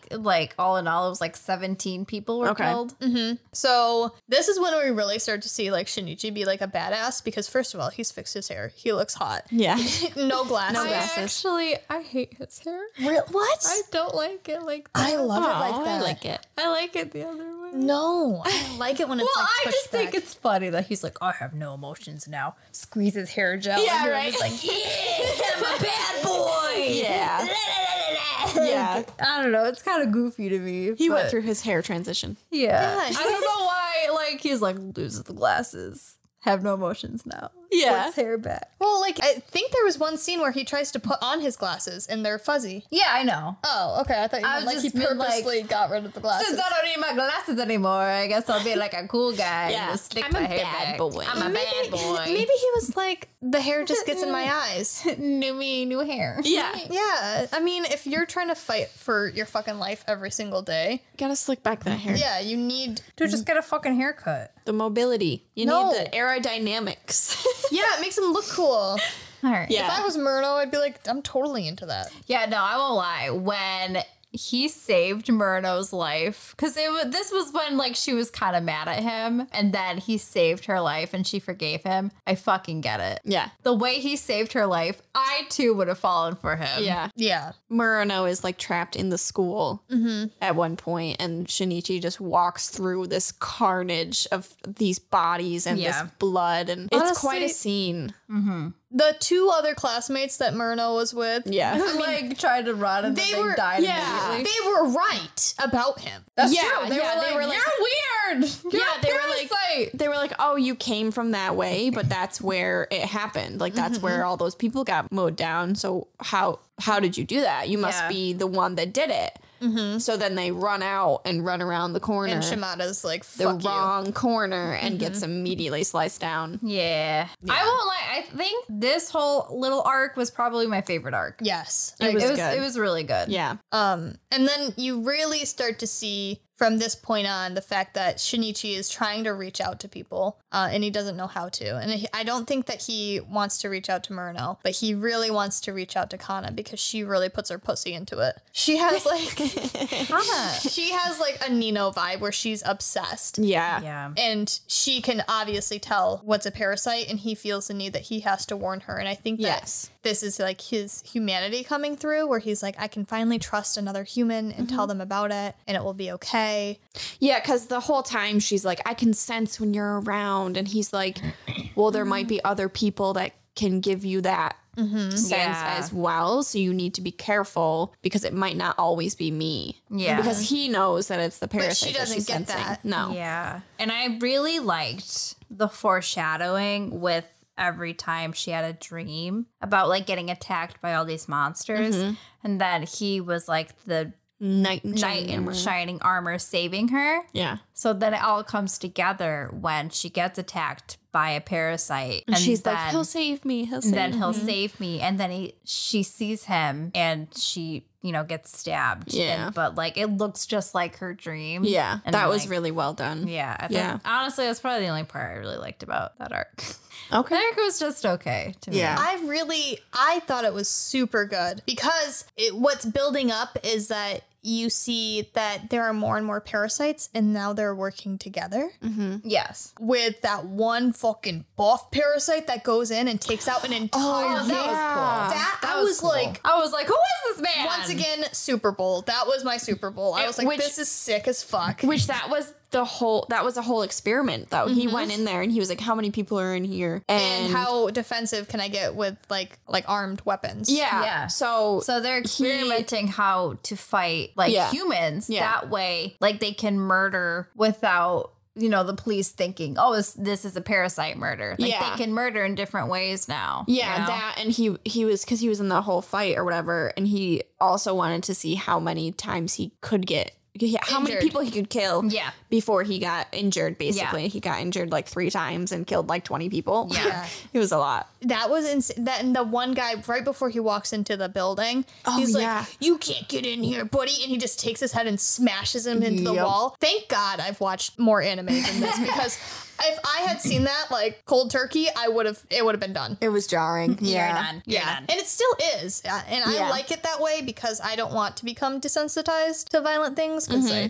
all in all, it was 17 people were killed. Mm-hmm. So this is when we really start to see Shinichi be a badass, because first of all, he's fixed his hair. He looks hot. Yeah. No glasses. No glasses. I hate his hair. What? I don't like it like that. I love it like that. I like it. I like it the other way. No, I like it when it's I just think it's funny that he's I have no emotions now. Squeezes hair gel. Yeah, and right? Yeah. A bad boy. Yeah. Yeah. I don't know. It's kind of goofy to me. He went through his hair transition. Yeah. I don't know why. He's loses the glasses. Have no emotions now. Yeah. His hair back. Well, I think there was one scene where he tries to put on his glasses and they're fuzzy. Yeah, I know. Oh, okay. I thought you meant he purposely got rid of the glasses. Since I don't need my glasses anymore, I guess I'll be a cool guy and just stick my hair back. I'm a bad boy. Maybe he was the hair just gets in my eyes. New me, new hair. Yeah. Yeah. I mean, if you're trying to fight for your fucking life every single day, you gotta slick back that hair. Yeah, you need to just get a fucking haircut. The mobility. You need the aerodynamics. Yeah, it makes him look cool. All right. Yeah. If I was Murano, I'd be I'm totally into that. Yeah, no, I won't lie. When he saved Murano's life, because this was when she was kind of mad at him, and then he saved her life and she forgave him. I fucking get it. Yeah. The way he saved her life, I too would have fallen for him. Yeah. Yeah. Murano is trapped in the school at one point, and Shinichi just walks through this carnage of these bodies and this blood, and honestly, it's quite a scene. Mm-hmm. The two other classmates that Murano was with, who tried to run and they died immediately. They were right about him. That's true. They were you're weird. You're a parasite. They were oh, you came from that way, but that's where it happened. That's where all those people got mowed down. So how did you do that? You must be the one that did it. Mm-hmm. So then they run out and run around the corner. And Shimada's fuck the wrong corner and gets immediately sliced down. Yeah. I won't lie. I think this whole little arc was probably my favorite arc. Yes. It was good. It was really good. Yeah. And then you really start to see from this point on the fact that Shinichi is trying to reach out to people and he doesn't know how to. And I don't think that he wants to reach out to Murano, but he really wants to reach out to Kana because she really puts her pussy into it. She has she has a Nino vibe where she's obsessed. Yeah. Yeah. And she can obviously tell what's a parasite, and he feels the need that he has to warn her. And I think that this is his humanity coming through, where he's I can finally trust another human and tell them about it and it will be okay. Yeah, because the whole time she's I can sense when you're around, and he's well, there might be other people that can give you that sense as well, so you need to be careful because it might not always be me. Yeah, because he knows that it's the parasite. But she doesn't get sensing that. No. Yeah, and I really liked the foreshadowing with every time she had a dream about getting attacked by all these monsters, and then he was the Knight in shining armor saving her. Yeah. So then it all comes together when she gets attacked by a parasite. And she's he'll save me. He'll save me. And then she sees him and she, gets stabbed. Yeah. But it looks just like her dream. Yeah. And that was really well done. Yeah. I think, honestly, that's probably the only part I really liked about that arc. Okay. That arc was just okay to me. Yeah. I thought it was super good because what's building up is that you see that there are more and more parasites, and now they're working together. Mm-hmm. Yes. With that one fucking buff parasite that goes in and takes out an entire... Oh, that was cool. I was like, who is this man? Once again, Super Bowl. That was my Super Bowl. I was like, this is sick as fuck. Which that was... That was a whole experiment, though. Mm-hmm. He went in there and he was like, how many people are in here? And how defensive can I get with like armed weapons? Yeah. Yeah. So they're experimenting how to fight humans that way. They can murder without... the police thinking, oh, this is a parasite murder. They can murder in different ways now. Yeah, that, and he was, because he was in the whole fight or whatever, and he also wanted to see how many times he could get, how many people he could kill before he got injured, basically. Yeah. He got injured 3 times and killed 20 people. Yeah. It was a lot. That was insane. And the one guy, right before he walks into the building, he's like, you can't get in here, buddy. And he just takes his head and smashes him into the wall. Thank God I've watched more anime than this because... If I had seen that like cold turkey, it would have been done. It was jarring. Yeah. You're done. Yeah. You're done. And it still is. And I like it that way because I don't want to become desensitized to violent things because I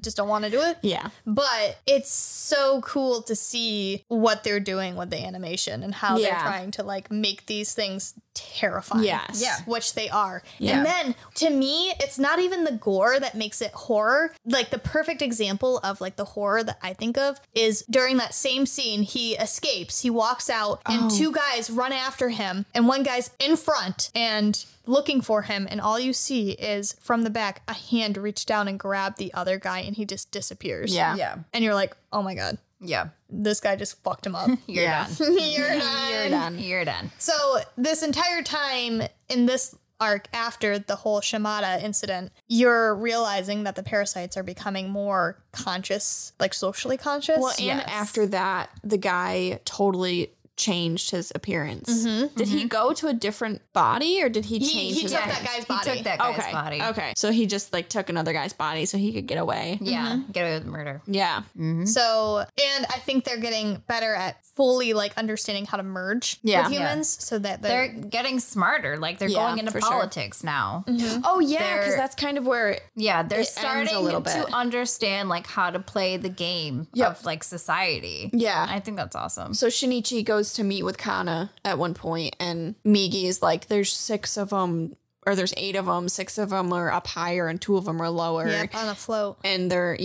just don't want to do it. Yeah. But it's so cool to see what they're doing with the animation and how they're trying to like make these things terrifying. Yes. Yeah. Which they are. Yeah. And then to me, it's not even the gore that makes it horror. Like the perfect example of like the horror that I think of is during that same scene, he escapes, he walks out and two guys run after him and one guy's in front and looking for him, and all you see is from the back a hand reached down and grabbed the other guy and he just disappears. Yeah. Yeah. And you're like, oh my God. Yeah. This guy just fucked him up. You're done. You're done. You're done. You're done. So this entire time in this arc after the whole Shimada incident, you're realizing that the parasites are becoming more conscious, like socially conscious. Well, and after that, the guy totally changed his appearance. Mm-hmm. Did he go to a different body or did he change his appearance? He took that guy's body. He took that guy's body. Okay. So he just like took another guy's body so he could get away. Yeah. Mm-hmm. Get away with murder. Yeah. Mm-hmm. So, and I think they're getting better at fully like understanding how to merge with humans so that they're getting smarter. Like they're going into politics now. Mm-hmm. Oh yeah. Because that's kind of where they're starting a little bit to understand like how to play the game of like society. Yeah. I think that's awesome. So Shinichi goes to meet with Kana at one point, and Migi is like, there's 6 of them, or there's 8 of them, 6 of them are up higher and 2 of them are lower. Yeah, on a float. And they're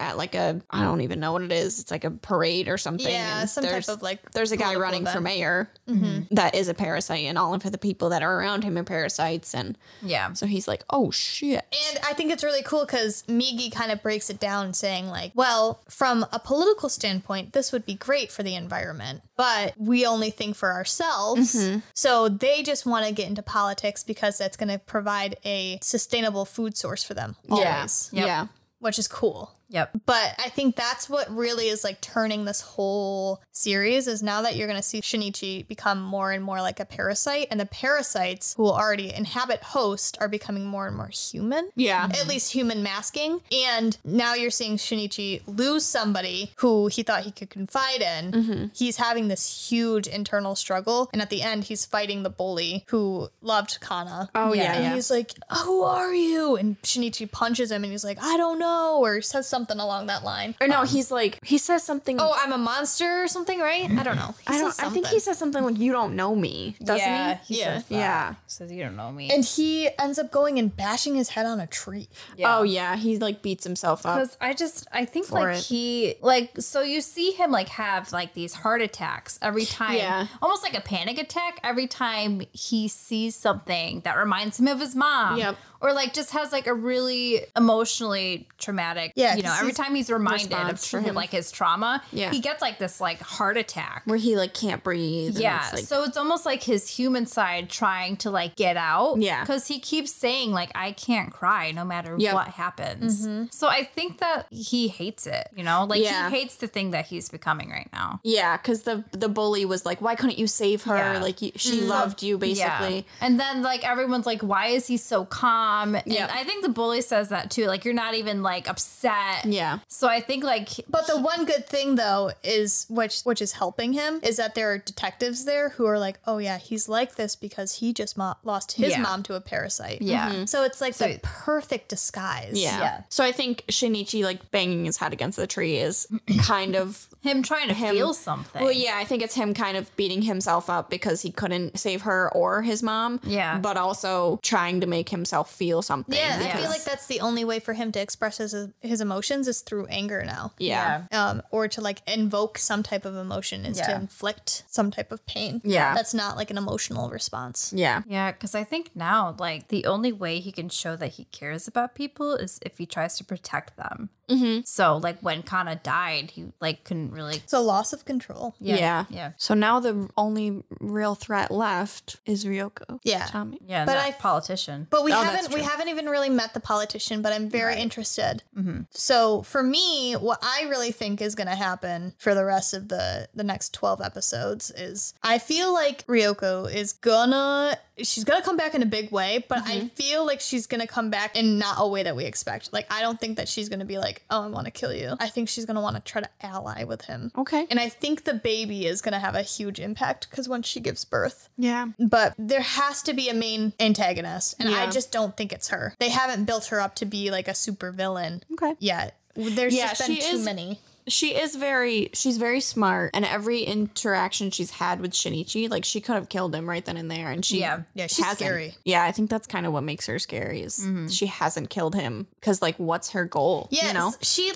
at like a, I don't even know what it is. It's like a parade or something. Yeah, and some type of like. There's a guy running for mayor that is a parasite, and all of the people that are around him are parasites. And yeah, so he's like, oh shit. And I think it's really cool because Migi kind of breaks it down saying like, well, from a political standpoint, this would be great for the environment, but we only think for ourselves. Mm-hmm. So they just want to get into politics because that's going to provide a sustainable food source for them always. Yeah. Yep. Yeah. Which is cool. Yep. But I think that's what really is like turning this whole series is now that you're going to see Shinichi become more and more like a parasite, and the parasites who already inhabit host are becoming more and more human. Yeah. At least human masking. And now you're seeing Shinichi lose somebody who he thought he could confide in. Mm-hmm. He's having this huge internal struggle. And at the end, he's fighting the bully who loved Kana. Oh, yeah. And he's like, who are you? And Shinichi punches him and he's like, I don't know. Or says something along that line. Or no, he's like, he says something. Oh, I'm a monster or something, right? I don't know. I think he says something like, you don't know me, doesn't he? He says, you don't know me. And he ends up going and bashing his head on a tree. Yeah. Oh, yeah. He like beats himself up. Because I think like he, like, so you see him like have like these heart attacks every time. Yeah. Almost like a panic attack every time he sees something that reminds him of his mom. Yep. Or like just has like a really emotionally traumatic, you know, every time he's reminded of like his trauma, he gets like this like heart attack. Where he like can't breathe. Yeah. It's like, so it's almost like his human side trying to like get out. Yeah. Because he keeps saying like, I can't cry no matter what happens. Mm-hmm. So I think that he hates it, you know, like he hates the thing that he's becoming right now. Yeah. Because the bully was like, why couldn't you save her? Yeah. Like she loved you basically. Yeah. And then like everyone's like, why is he so calm? And I think the bully says that too. Like, you're not even like upset. Yeah. So I think like, but the one good thing though is which is helping him is that there are detectives there who are like, oh yeah, he's like this because he just lost his mom to a parasite. Yeah. Mm-hmm. So it's like the perfect disguise. Yeah. So I think Shinichi like banging his head against the tree is kind of him trying to feel something. Well, yeah, I think it's him kind of beating himself up because he couldn't save her or his mom. Yeah. But also trying to make himself feel something. Yeah, I feel like that's the only way for him to express his emotions is through anger now. Yeah. Or to like invoke some type of emotion is to inflict some type of pain. Yeah. That's not like an emotional response. Yeah. Yeah, because I think now like the only way he can show that he cares about people is if he tries to protect them. Mm-hmm. So like when Kana died, he like couldn't really. So loss of control. Yeah. Yeah. So now the only real threat left is Ryoko. Yeah. Tommy. Yeah. But that politician. But we haven't even really met the politician, but I'm very interested. Mm-hmm. So for me, what I really think is going to happen for the rest of the next 12 episodes is I feel like Ryoko is she's gonna come back in a big way, but I feel like she's gonna come back in not a way that we expect. Like, I don't think that she's gonna be like, oh, I want to kill you. I think she's gonna want to try to ally with him. Okay. And I think the baby is gonna have a huge impact because once she gives birth. Yeah. But there has to be a main antagonist, and I just don't think it's her. They haven't built her up to be like a super villain. Okay. Yet. There's just been too many. She's very smart, and every interaction she's had with Shinichi, like, she could have killed him right then and there, and she's hasn't. Scary. Yeah, I think that's kind of what makes her scary is she hasn't killed him, because, like, what's her goal? Yes, you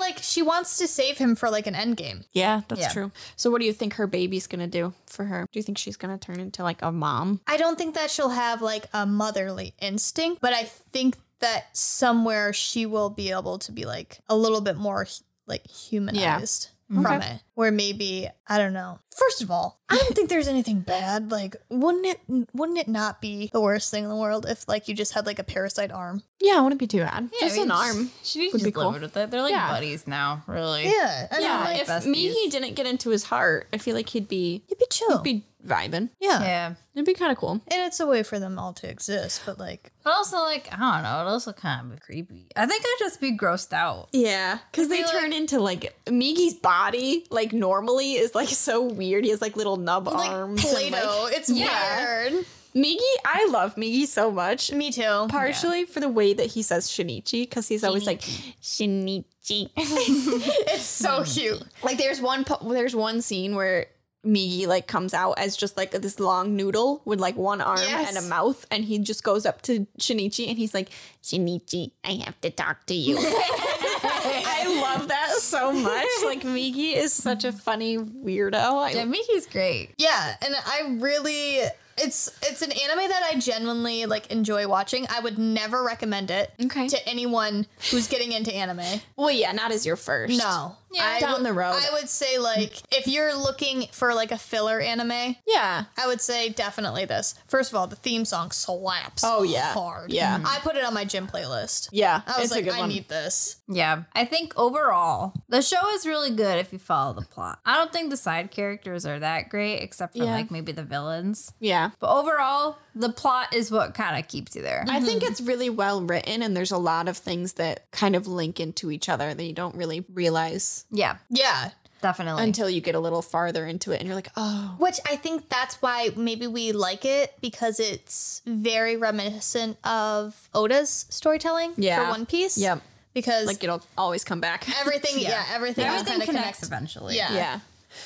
know? she wants to save him for, like, an end game. Yeah, that's true. So what do you think her baby's gonna do for her? Do you think she's gonna turn into, like, a mom? I don't think that she'll have, like, a motherly instinct, but I think that somewhere she will be able to be, like, a little bit more... like humanized from it, where maybe, I don't know. First of all, I don't think there's anything bad. Like, wouldn't it not be the worst thing in the world if, like, you just had, like, a parasite arm? Yeah, it wouldn't be too bad. Yeah, just an arm. She needs to be cool with it. They're like buddies now, really. Yeah. I mean, if Migi didn't get into his heart, I feel like he'd be chill. He'd be vibing. Yeah. It'd be kind of cool. And it's a way for them all to exist, but, like... But also, like, I don't know. It also kind of be creepy. I think I'd just be grossed out. Yeah. Because they turn into, like... Migi's body, like, normally is, like, so weird. He has, like, little nub arms. Play-Doh. And, like, it's weird. Migi, I love Migi so much. Me too. Partially for the way that he says Shinichi, because he's always like, Shinichi. It's so cute. Like, there's one scene where... Migi, like, comes out as just, like, this long noodle with, like, one arm and a mouth, and he just goes up to Shinichi, and he's like, Shinichi, I have to talk to you. I love that so much. Like, Migi is such a funny weirdo. Yeah, Migi's great. Yeah, and I really... It's an anime that I genuinely, like, enjoy watching. I would never recommend it to anyone who's getting into anime. Well, yeah, not as your first. No. Yeah, down the road. I would say, like, if you're looking for, like, a filler anime, I would say definitely this. First of all, the theme song slaps hard. Yeah. I put it on my gym playlist. Yeah. I was like, I need this. Yeah. I think overall, the show is really good if you follow the plot. I don't think the side characters are that great, except for, like, maybe the villains. Yeah. But overall, the plot is what kind of keeps you there. I think it's really well written, and there's a lot of things that kind of link into each other that you don't really realize. Yeah. Yeah. Definitely. Until you get a little farther into it and you're like, oh. Which I think that's why maybe we like it, because it's very reminiscent of Oda's storytelling for One Piece. Yep. Because... like, it'll always come back. Everything, everything connects eventually. Yeah.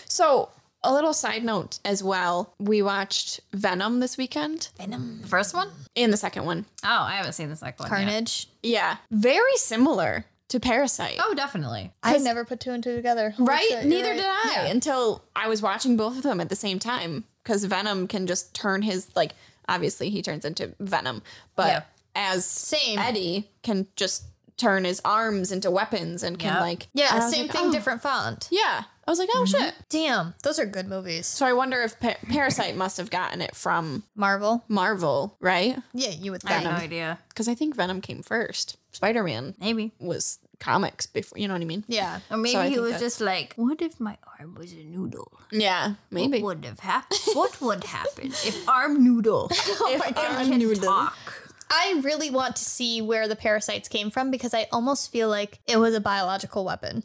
So... a little side note as well. We watched Venom this weekend. Venom. The first one? And the second one. Oh, I haven't seen the second one. Carnage. Yeah. Very similar to Parasite. Oh, definitely. I never put two and two together. Right? Neither did I until I was watching both of them at the same time. Because Venom can just turn his, like, obviously he turns into Venom. But as Eddie can just turn his arms into weapons and can, like. Yeah, same thing, different font. Yeah. I was like, oh, shit. Damn. Those are good movies. So I wonder if Parasite must have gotten it from... Marvel, right? Yeah, you would think. I have no idea. Because I think Venom came first. Spider-Man. Maybe. Was comics before, you know what I mean? Yeah. Or maybe he was just like, what if my arm was a noodle? Yeah, maybe. What would have happened? What would happen if arm noodle? Talk. I really want to see where the parasites came from, because I almost feel like it was a biological weapon.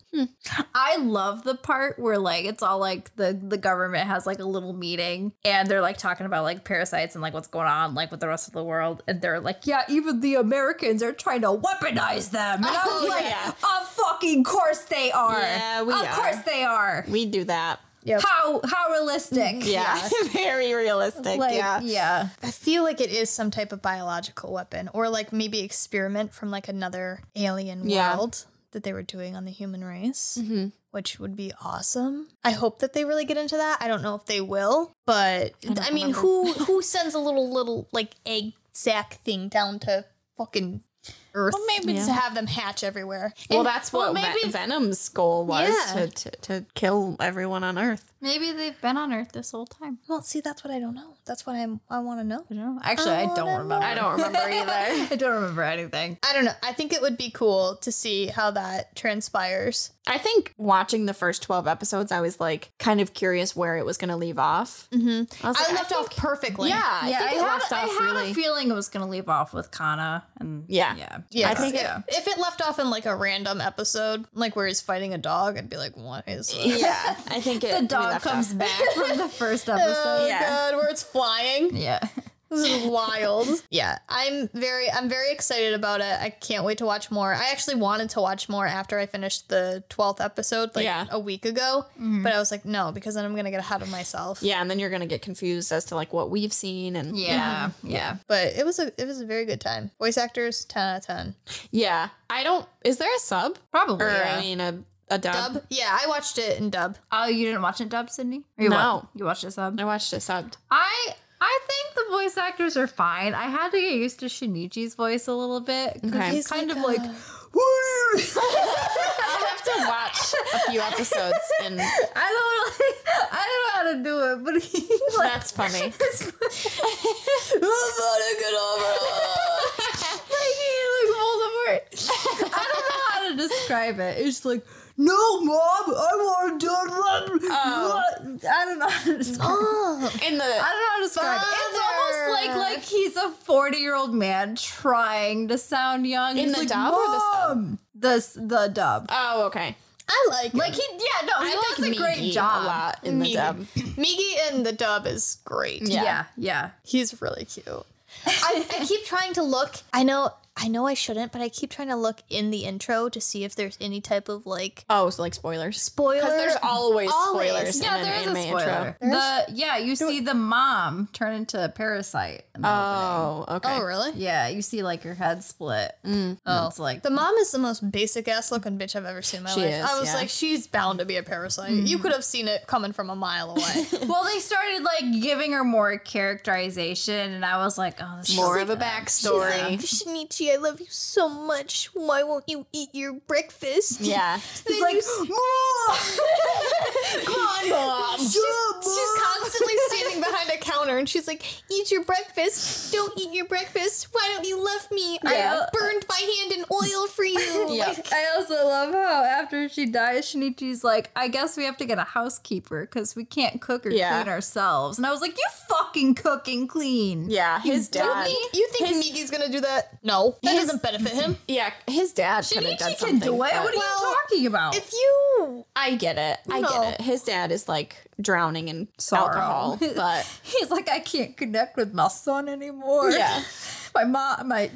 I love the part where, like, it's all, like, the government has, like, a little meeting, and they're, like, talking about, like, parasites and, like, what's going on, like, with the rest of the world. And they're like, yeah, even the Americans are trying to weaponize them. And I was of fucking course they are. Yeah, we are. Of course they are. We do that. Yep. How realistic. Yeah. Very realistic. Like, yeah. I feel like it is some type of biological weapon, or, like, maybe experiment from, like, another alien world that they were doing on the human race, which would be awesome. I hope that they really get into that. I don't know if they will, but I mean, who sends a little like egg sack thing down to fucking Earth. Well, maybe to have them hatch everywhere. Well, and that's what Venom's goal was, to kill everyone on Earth. Maybe they've been on Earth this whole time. Well, see, that's what I don't know. That's what I want to know. Actually, I don't remember. I don't remember either. I don't remember anything. I don't know. I think it would be cool to see how that transpires. I think watching the first 12 episodes, I was like kind of curious where it was going to leave off. Mm-hmm. I left off perfectly. Yeah, yeah. I had a feeling it was going to leave off with Kana. And yeah. I think if it left off in like a random episode, like where he's fighting a dog, I'd be like, what is this? Yeah, I think the dog comes back from the first episode. God, where it's flying. Yeah. This is wild. Yeah, I'm very excited about it. I can't wait to watch more. I actually wanted to watch more after I finished the 12th episode a week ago. Mm-hmm. But I was like, no, because then I'm going to get ahead of myself. Yeah, and then you're going to get confused as to like what we've seen. And Yeah. But it was a very good time. Voice actors, 10 out of 10. Yeah. Is there a sub? Probably. Or I mean a dub? Yeah, I watched it in dub. Oh, you didn't watch it dubbed, Sydney? You watched it subbed? I watched it subbed. I think the voice actors are fine. I had to get used to Shinichi's voice a little bit because he's kind of like, I have to watch a few episodes and I don't know how to do it, but he like, that's funny. I don't know how to describe it. It's just like, no, Mom, I want to do it. I don't know how to describe it. It's almost like he's a 40-year-old man trying to sound young. In he's the like, dub Mom, or the sub? The dub. Oh, okay. I like him. He does a great job. A lot in the dub. Migi in the dub is great. Yeah. He's really cute. I keep trying to look. I know I shouldn't, but I keep trying to look in the intro to see if there's any type of like... Oh, so like spoilers. Because there's always spoilers in an anime intro. You see the mom turn into a parasite. In the opening. Okay. Oh, really? Yeah, you see like her head split. Mm. Oh, it's like... The mom is the most basic ass looking bitch I've ever seen in my life. I was like, she's bound to be a parasite. Mm. You could have seen it coming from a mile away. Well, they started like giving her more characterization and I was like, oh, this more of a backstory. She's like, Shinichi, I love you so much. Why won't you eat your breakfast? Yeah. It's like, Mom! Come on, Mom. She's constantly standing behind a counter and she's like, eat your breakfast. Don't eat your breakfast. Why don't you love me? Yeah. I burned my hand in oil for you. Yeah. I also love how after she dies, Shinichi's like, I guess we have to get a housekeeper because we can't cook or clean ourselves. And I was like, you fucking cook and clean. Yeah, his dad. You think Miki's going to do that? No. That doesn't benefit him. Yeah, his dad should have done something. What are you talking about? I get it. I get it. His dad is like drowning in alcohol, but he's like, I can't connect with my son anymore. Yeah, my mom, my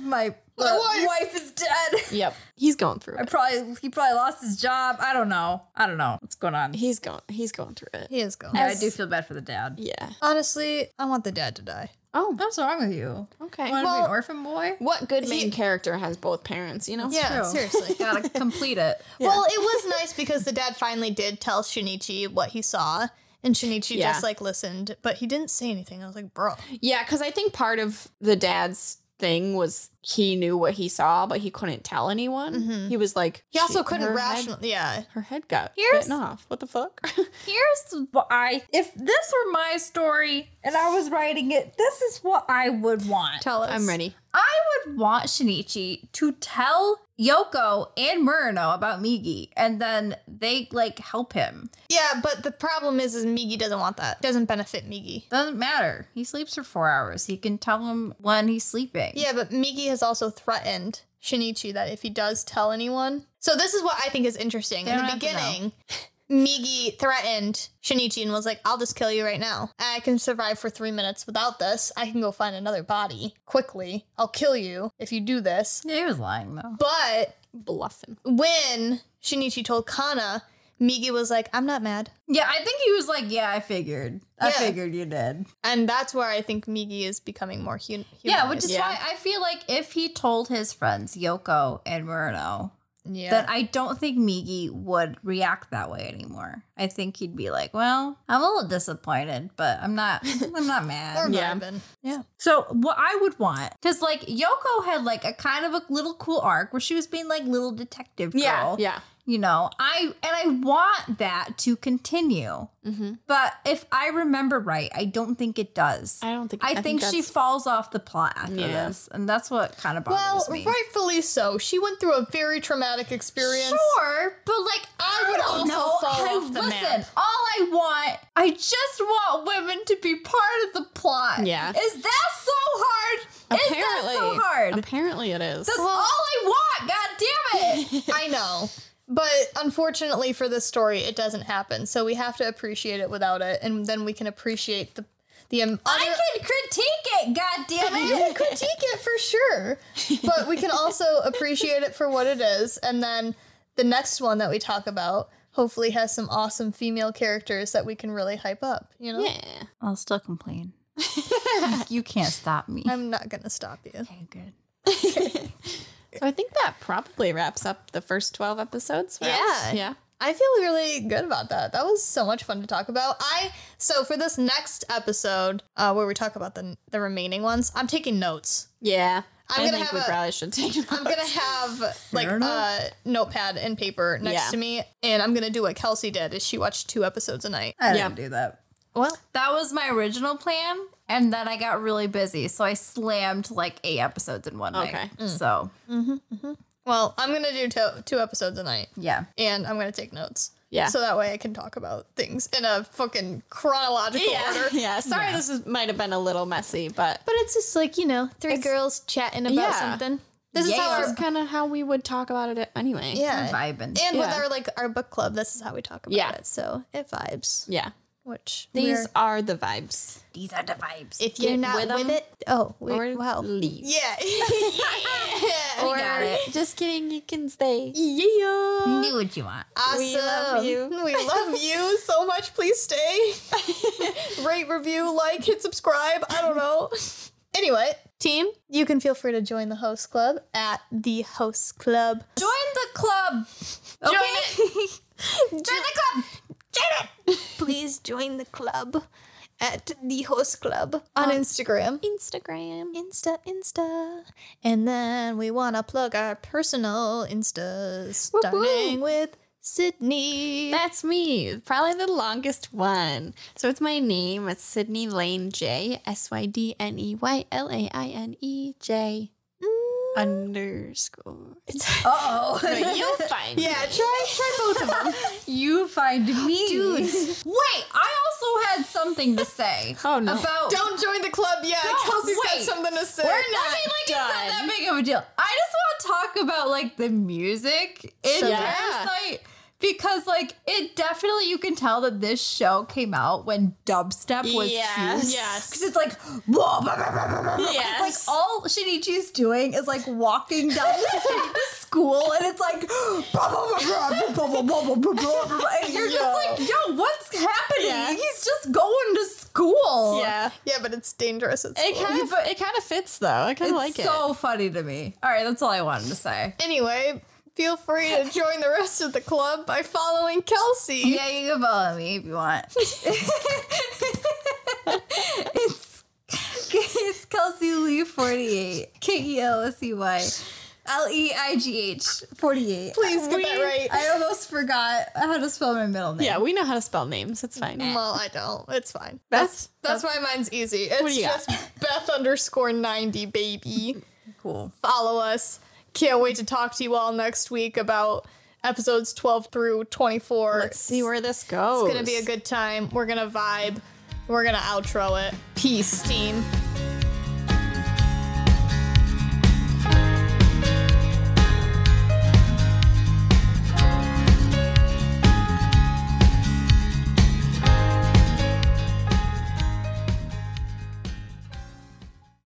wife is dead. Yep, he's going through it. He probably lost his job. I don't know what's going on. He's going through it. He is going. Yeah, I do feel bad for the dad. Yeah, honestly, I want the dad to die. Oh, what's wrong with you? Okay. Want to be an orphan boy? What good main character has both parents, you know? Yeah, seriously. Gotta complete it. Yeah. Well, it was nice because the dad finally did tell Shinichi what he saw. And Shinichi just like listened, but he didn't say anything. I was like, bro. Yeah, because I think part of the dad's thing was he knew what he saw, but he couldn't tell anyone. Mm-hmm. He was like, he also couldn't rationally. Yeah, her head got bitten off. What the fuck? Here's what if this were my story and I was writing it, this is what I would want. Tell us. I'm ready. I would want Shinichi to tell Yoko and Murano about Migi, and then they like help him. Yeah, but the problem is Migi doesn't want that. Doesn't benefit Migi. Doesn't matter. He sleeps for 4 hours. He can tell him when he's sleeping. Yeah, but Migi has also threatened Shinichi that if he does tell anyone. So this is what I think is interesting. In the beginning, Migi threatened Shinichi and was like, I'll just kill you right now. I can survive for 3 minutes without this. I can go find another body quickly. I'll kill you if you do this. Yeah, he was lying, though. But bluffing. When Shinichi told Kana, Migi was like, I'm not mad. Yeah, I think he was like, yeah, I figured. I figured you did. And that's where I think Migi is becoming more human. Yeah, which is why I feel like if he told his friends, Yoko and Murano... Yeah. That I don't think Migi would react that way anymore. I think he'd be like, well, I'm a little disappointed, but I'm not mad. Yeah. So what I would want, because like Yoko had like a kind of a little cool arc where she was being like little detective girl. Yeah. You know, I want that to continue. Mm-hmm. But if I remember right, I don't think it does. I think she falls off the plot after this. And that's what kind of bothers me. Well, rightfully so. She went through a very traumatic experience. Sure, but like, I would also fall off the map. Listen, all I just want women to be part of the plot. Yeah. Is that so hard? Apparently. Is that so hard? Apparently it is. That's all I want, god damn it. I know. But unfortunately for this story, it doesn't happen. So we have to appreciate it without it, and then we can appreciate I can critique it, goddammit! You can critique it for sure, but we can also appreciate it for what it is. And then the next one that we talk about hopefully has some awesome female characters that we can really hype up. You know? Yeah. I'll still complain. You can't stop me. I'm not gonna stop you. Okay, good. Okay. So I think that probably wraps up the first 12 episodes. Yeah. I feel really good about that. That was so much fun to talk about. So for this next episode, where we talk about the remaining ones, I'm taking notes. Yeah. I think we probably should take notes. I'm going to have like a notepad and paper next to me, and I'm going to do what Kelsey did, is she watched 2 episodes a night. I didn't do that. Well, that was my original plan, and then I got really busy, so I slammed like 8 episodes in one night. Okay. So, Well, I'm gonna do 2 episodes a night. Yeah, and I'm gonna take notes. Yeah, so that way I can talk about things in a fucking chronological order. Yeah. Sorry, this might have been a little messy, but it's just like, you know, 3 girls chatting about something. This is how kind of how we would talk about it anyway. Yeah, vibing. And with our like our book club, this is how we talk about it. So it vibes. Yeah. Which these are the vibes. These are the vibes. If you're not with it, leave. Yeah. Or we got it. Just kidding, you can stay. Yeah. Do what you want. Awesome. We love you. We love you so much. Please stay. Rate, review, like, hit subscribe. I don't know. Anyway, team, you can feel free to join the host club at the host club. Join the club. Okay. Join it. Join the club. Please join the club at the host club on Instagram. Insta. And then we want to plug our personal Instas, starting with Sydney. That's me. Probably the longest one. So it's my name. It's Sydney Lane J. SydneyLainejJ. _ No, you'll find me. Yeah, try both of them. You find me. Dude. Wait, I also had something to say. Oh, no. About don't join the club yet. Kelsey's got something to say. We're not done. It's not that big of a deal. I just want to talk about, like, the music in Parasite. Because, like, it definitely, you can tell that this show came out when dubstep was huge. Yes. Because it's like, whoa, blah, blah, blah, blah, blah. Yes. Like, all Shinichi's doing is, like, walking down the street to school, and it's like, blah, blah, blah, blah, blah, blah, blah, blah, blah. And you're just like, yo, what's happening? Yeah. He's just going to school. Yeah. Yeah, but it's dangerous at school. It kind of fits, though. I kind of like it. It's so funny to me. All right, that's all I wanted to say. Anyway... Feel free to join the rest of the club by following Kelsey. Yeah, you can follow me if you want. It's Kelsey Lee 48. KELSEY. LEIGH 48. Please get that right. I almost forgot how to spell my middle name. Yeah, we know how to spell names. It's fine. Well, I don't. It's fine. That's why mine's easy. It's just Beth _90, baby. Cool. Follow us. Can't wait to talk to you all next week about episodes 12 through 24. Let's see where this goes. It's going to be a good time. We're going to vibe. We're going to outro it. Peace, team.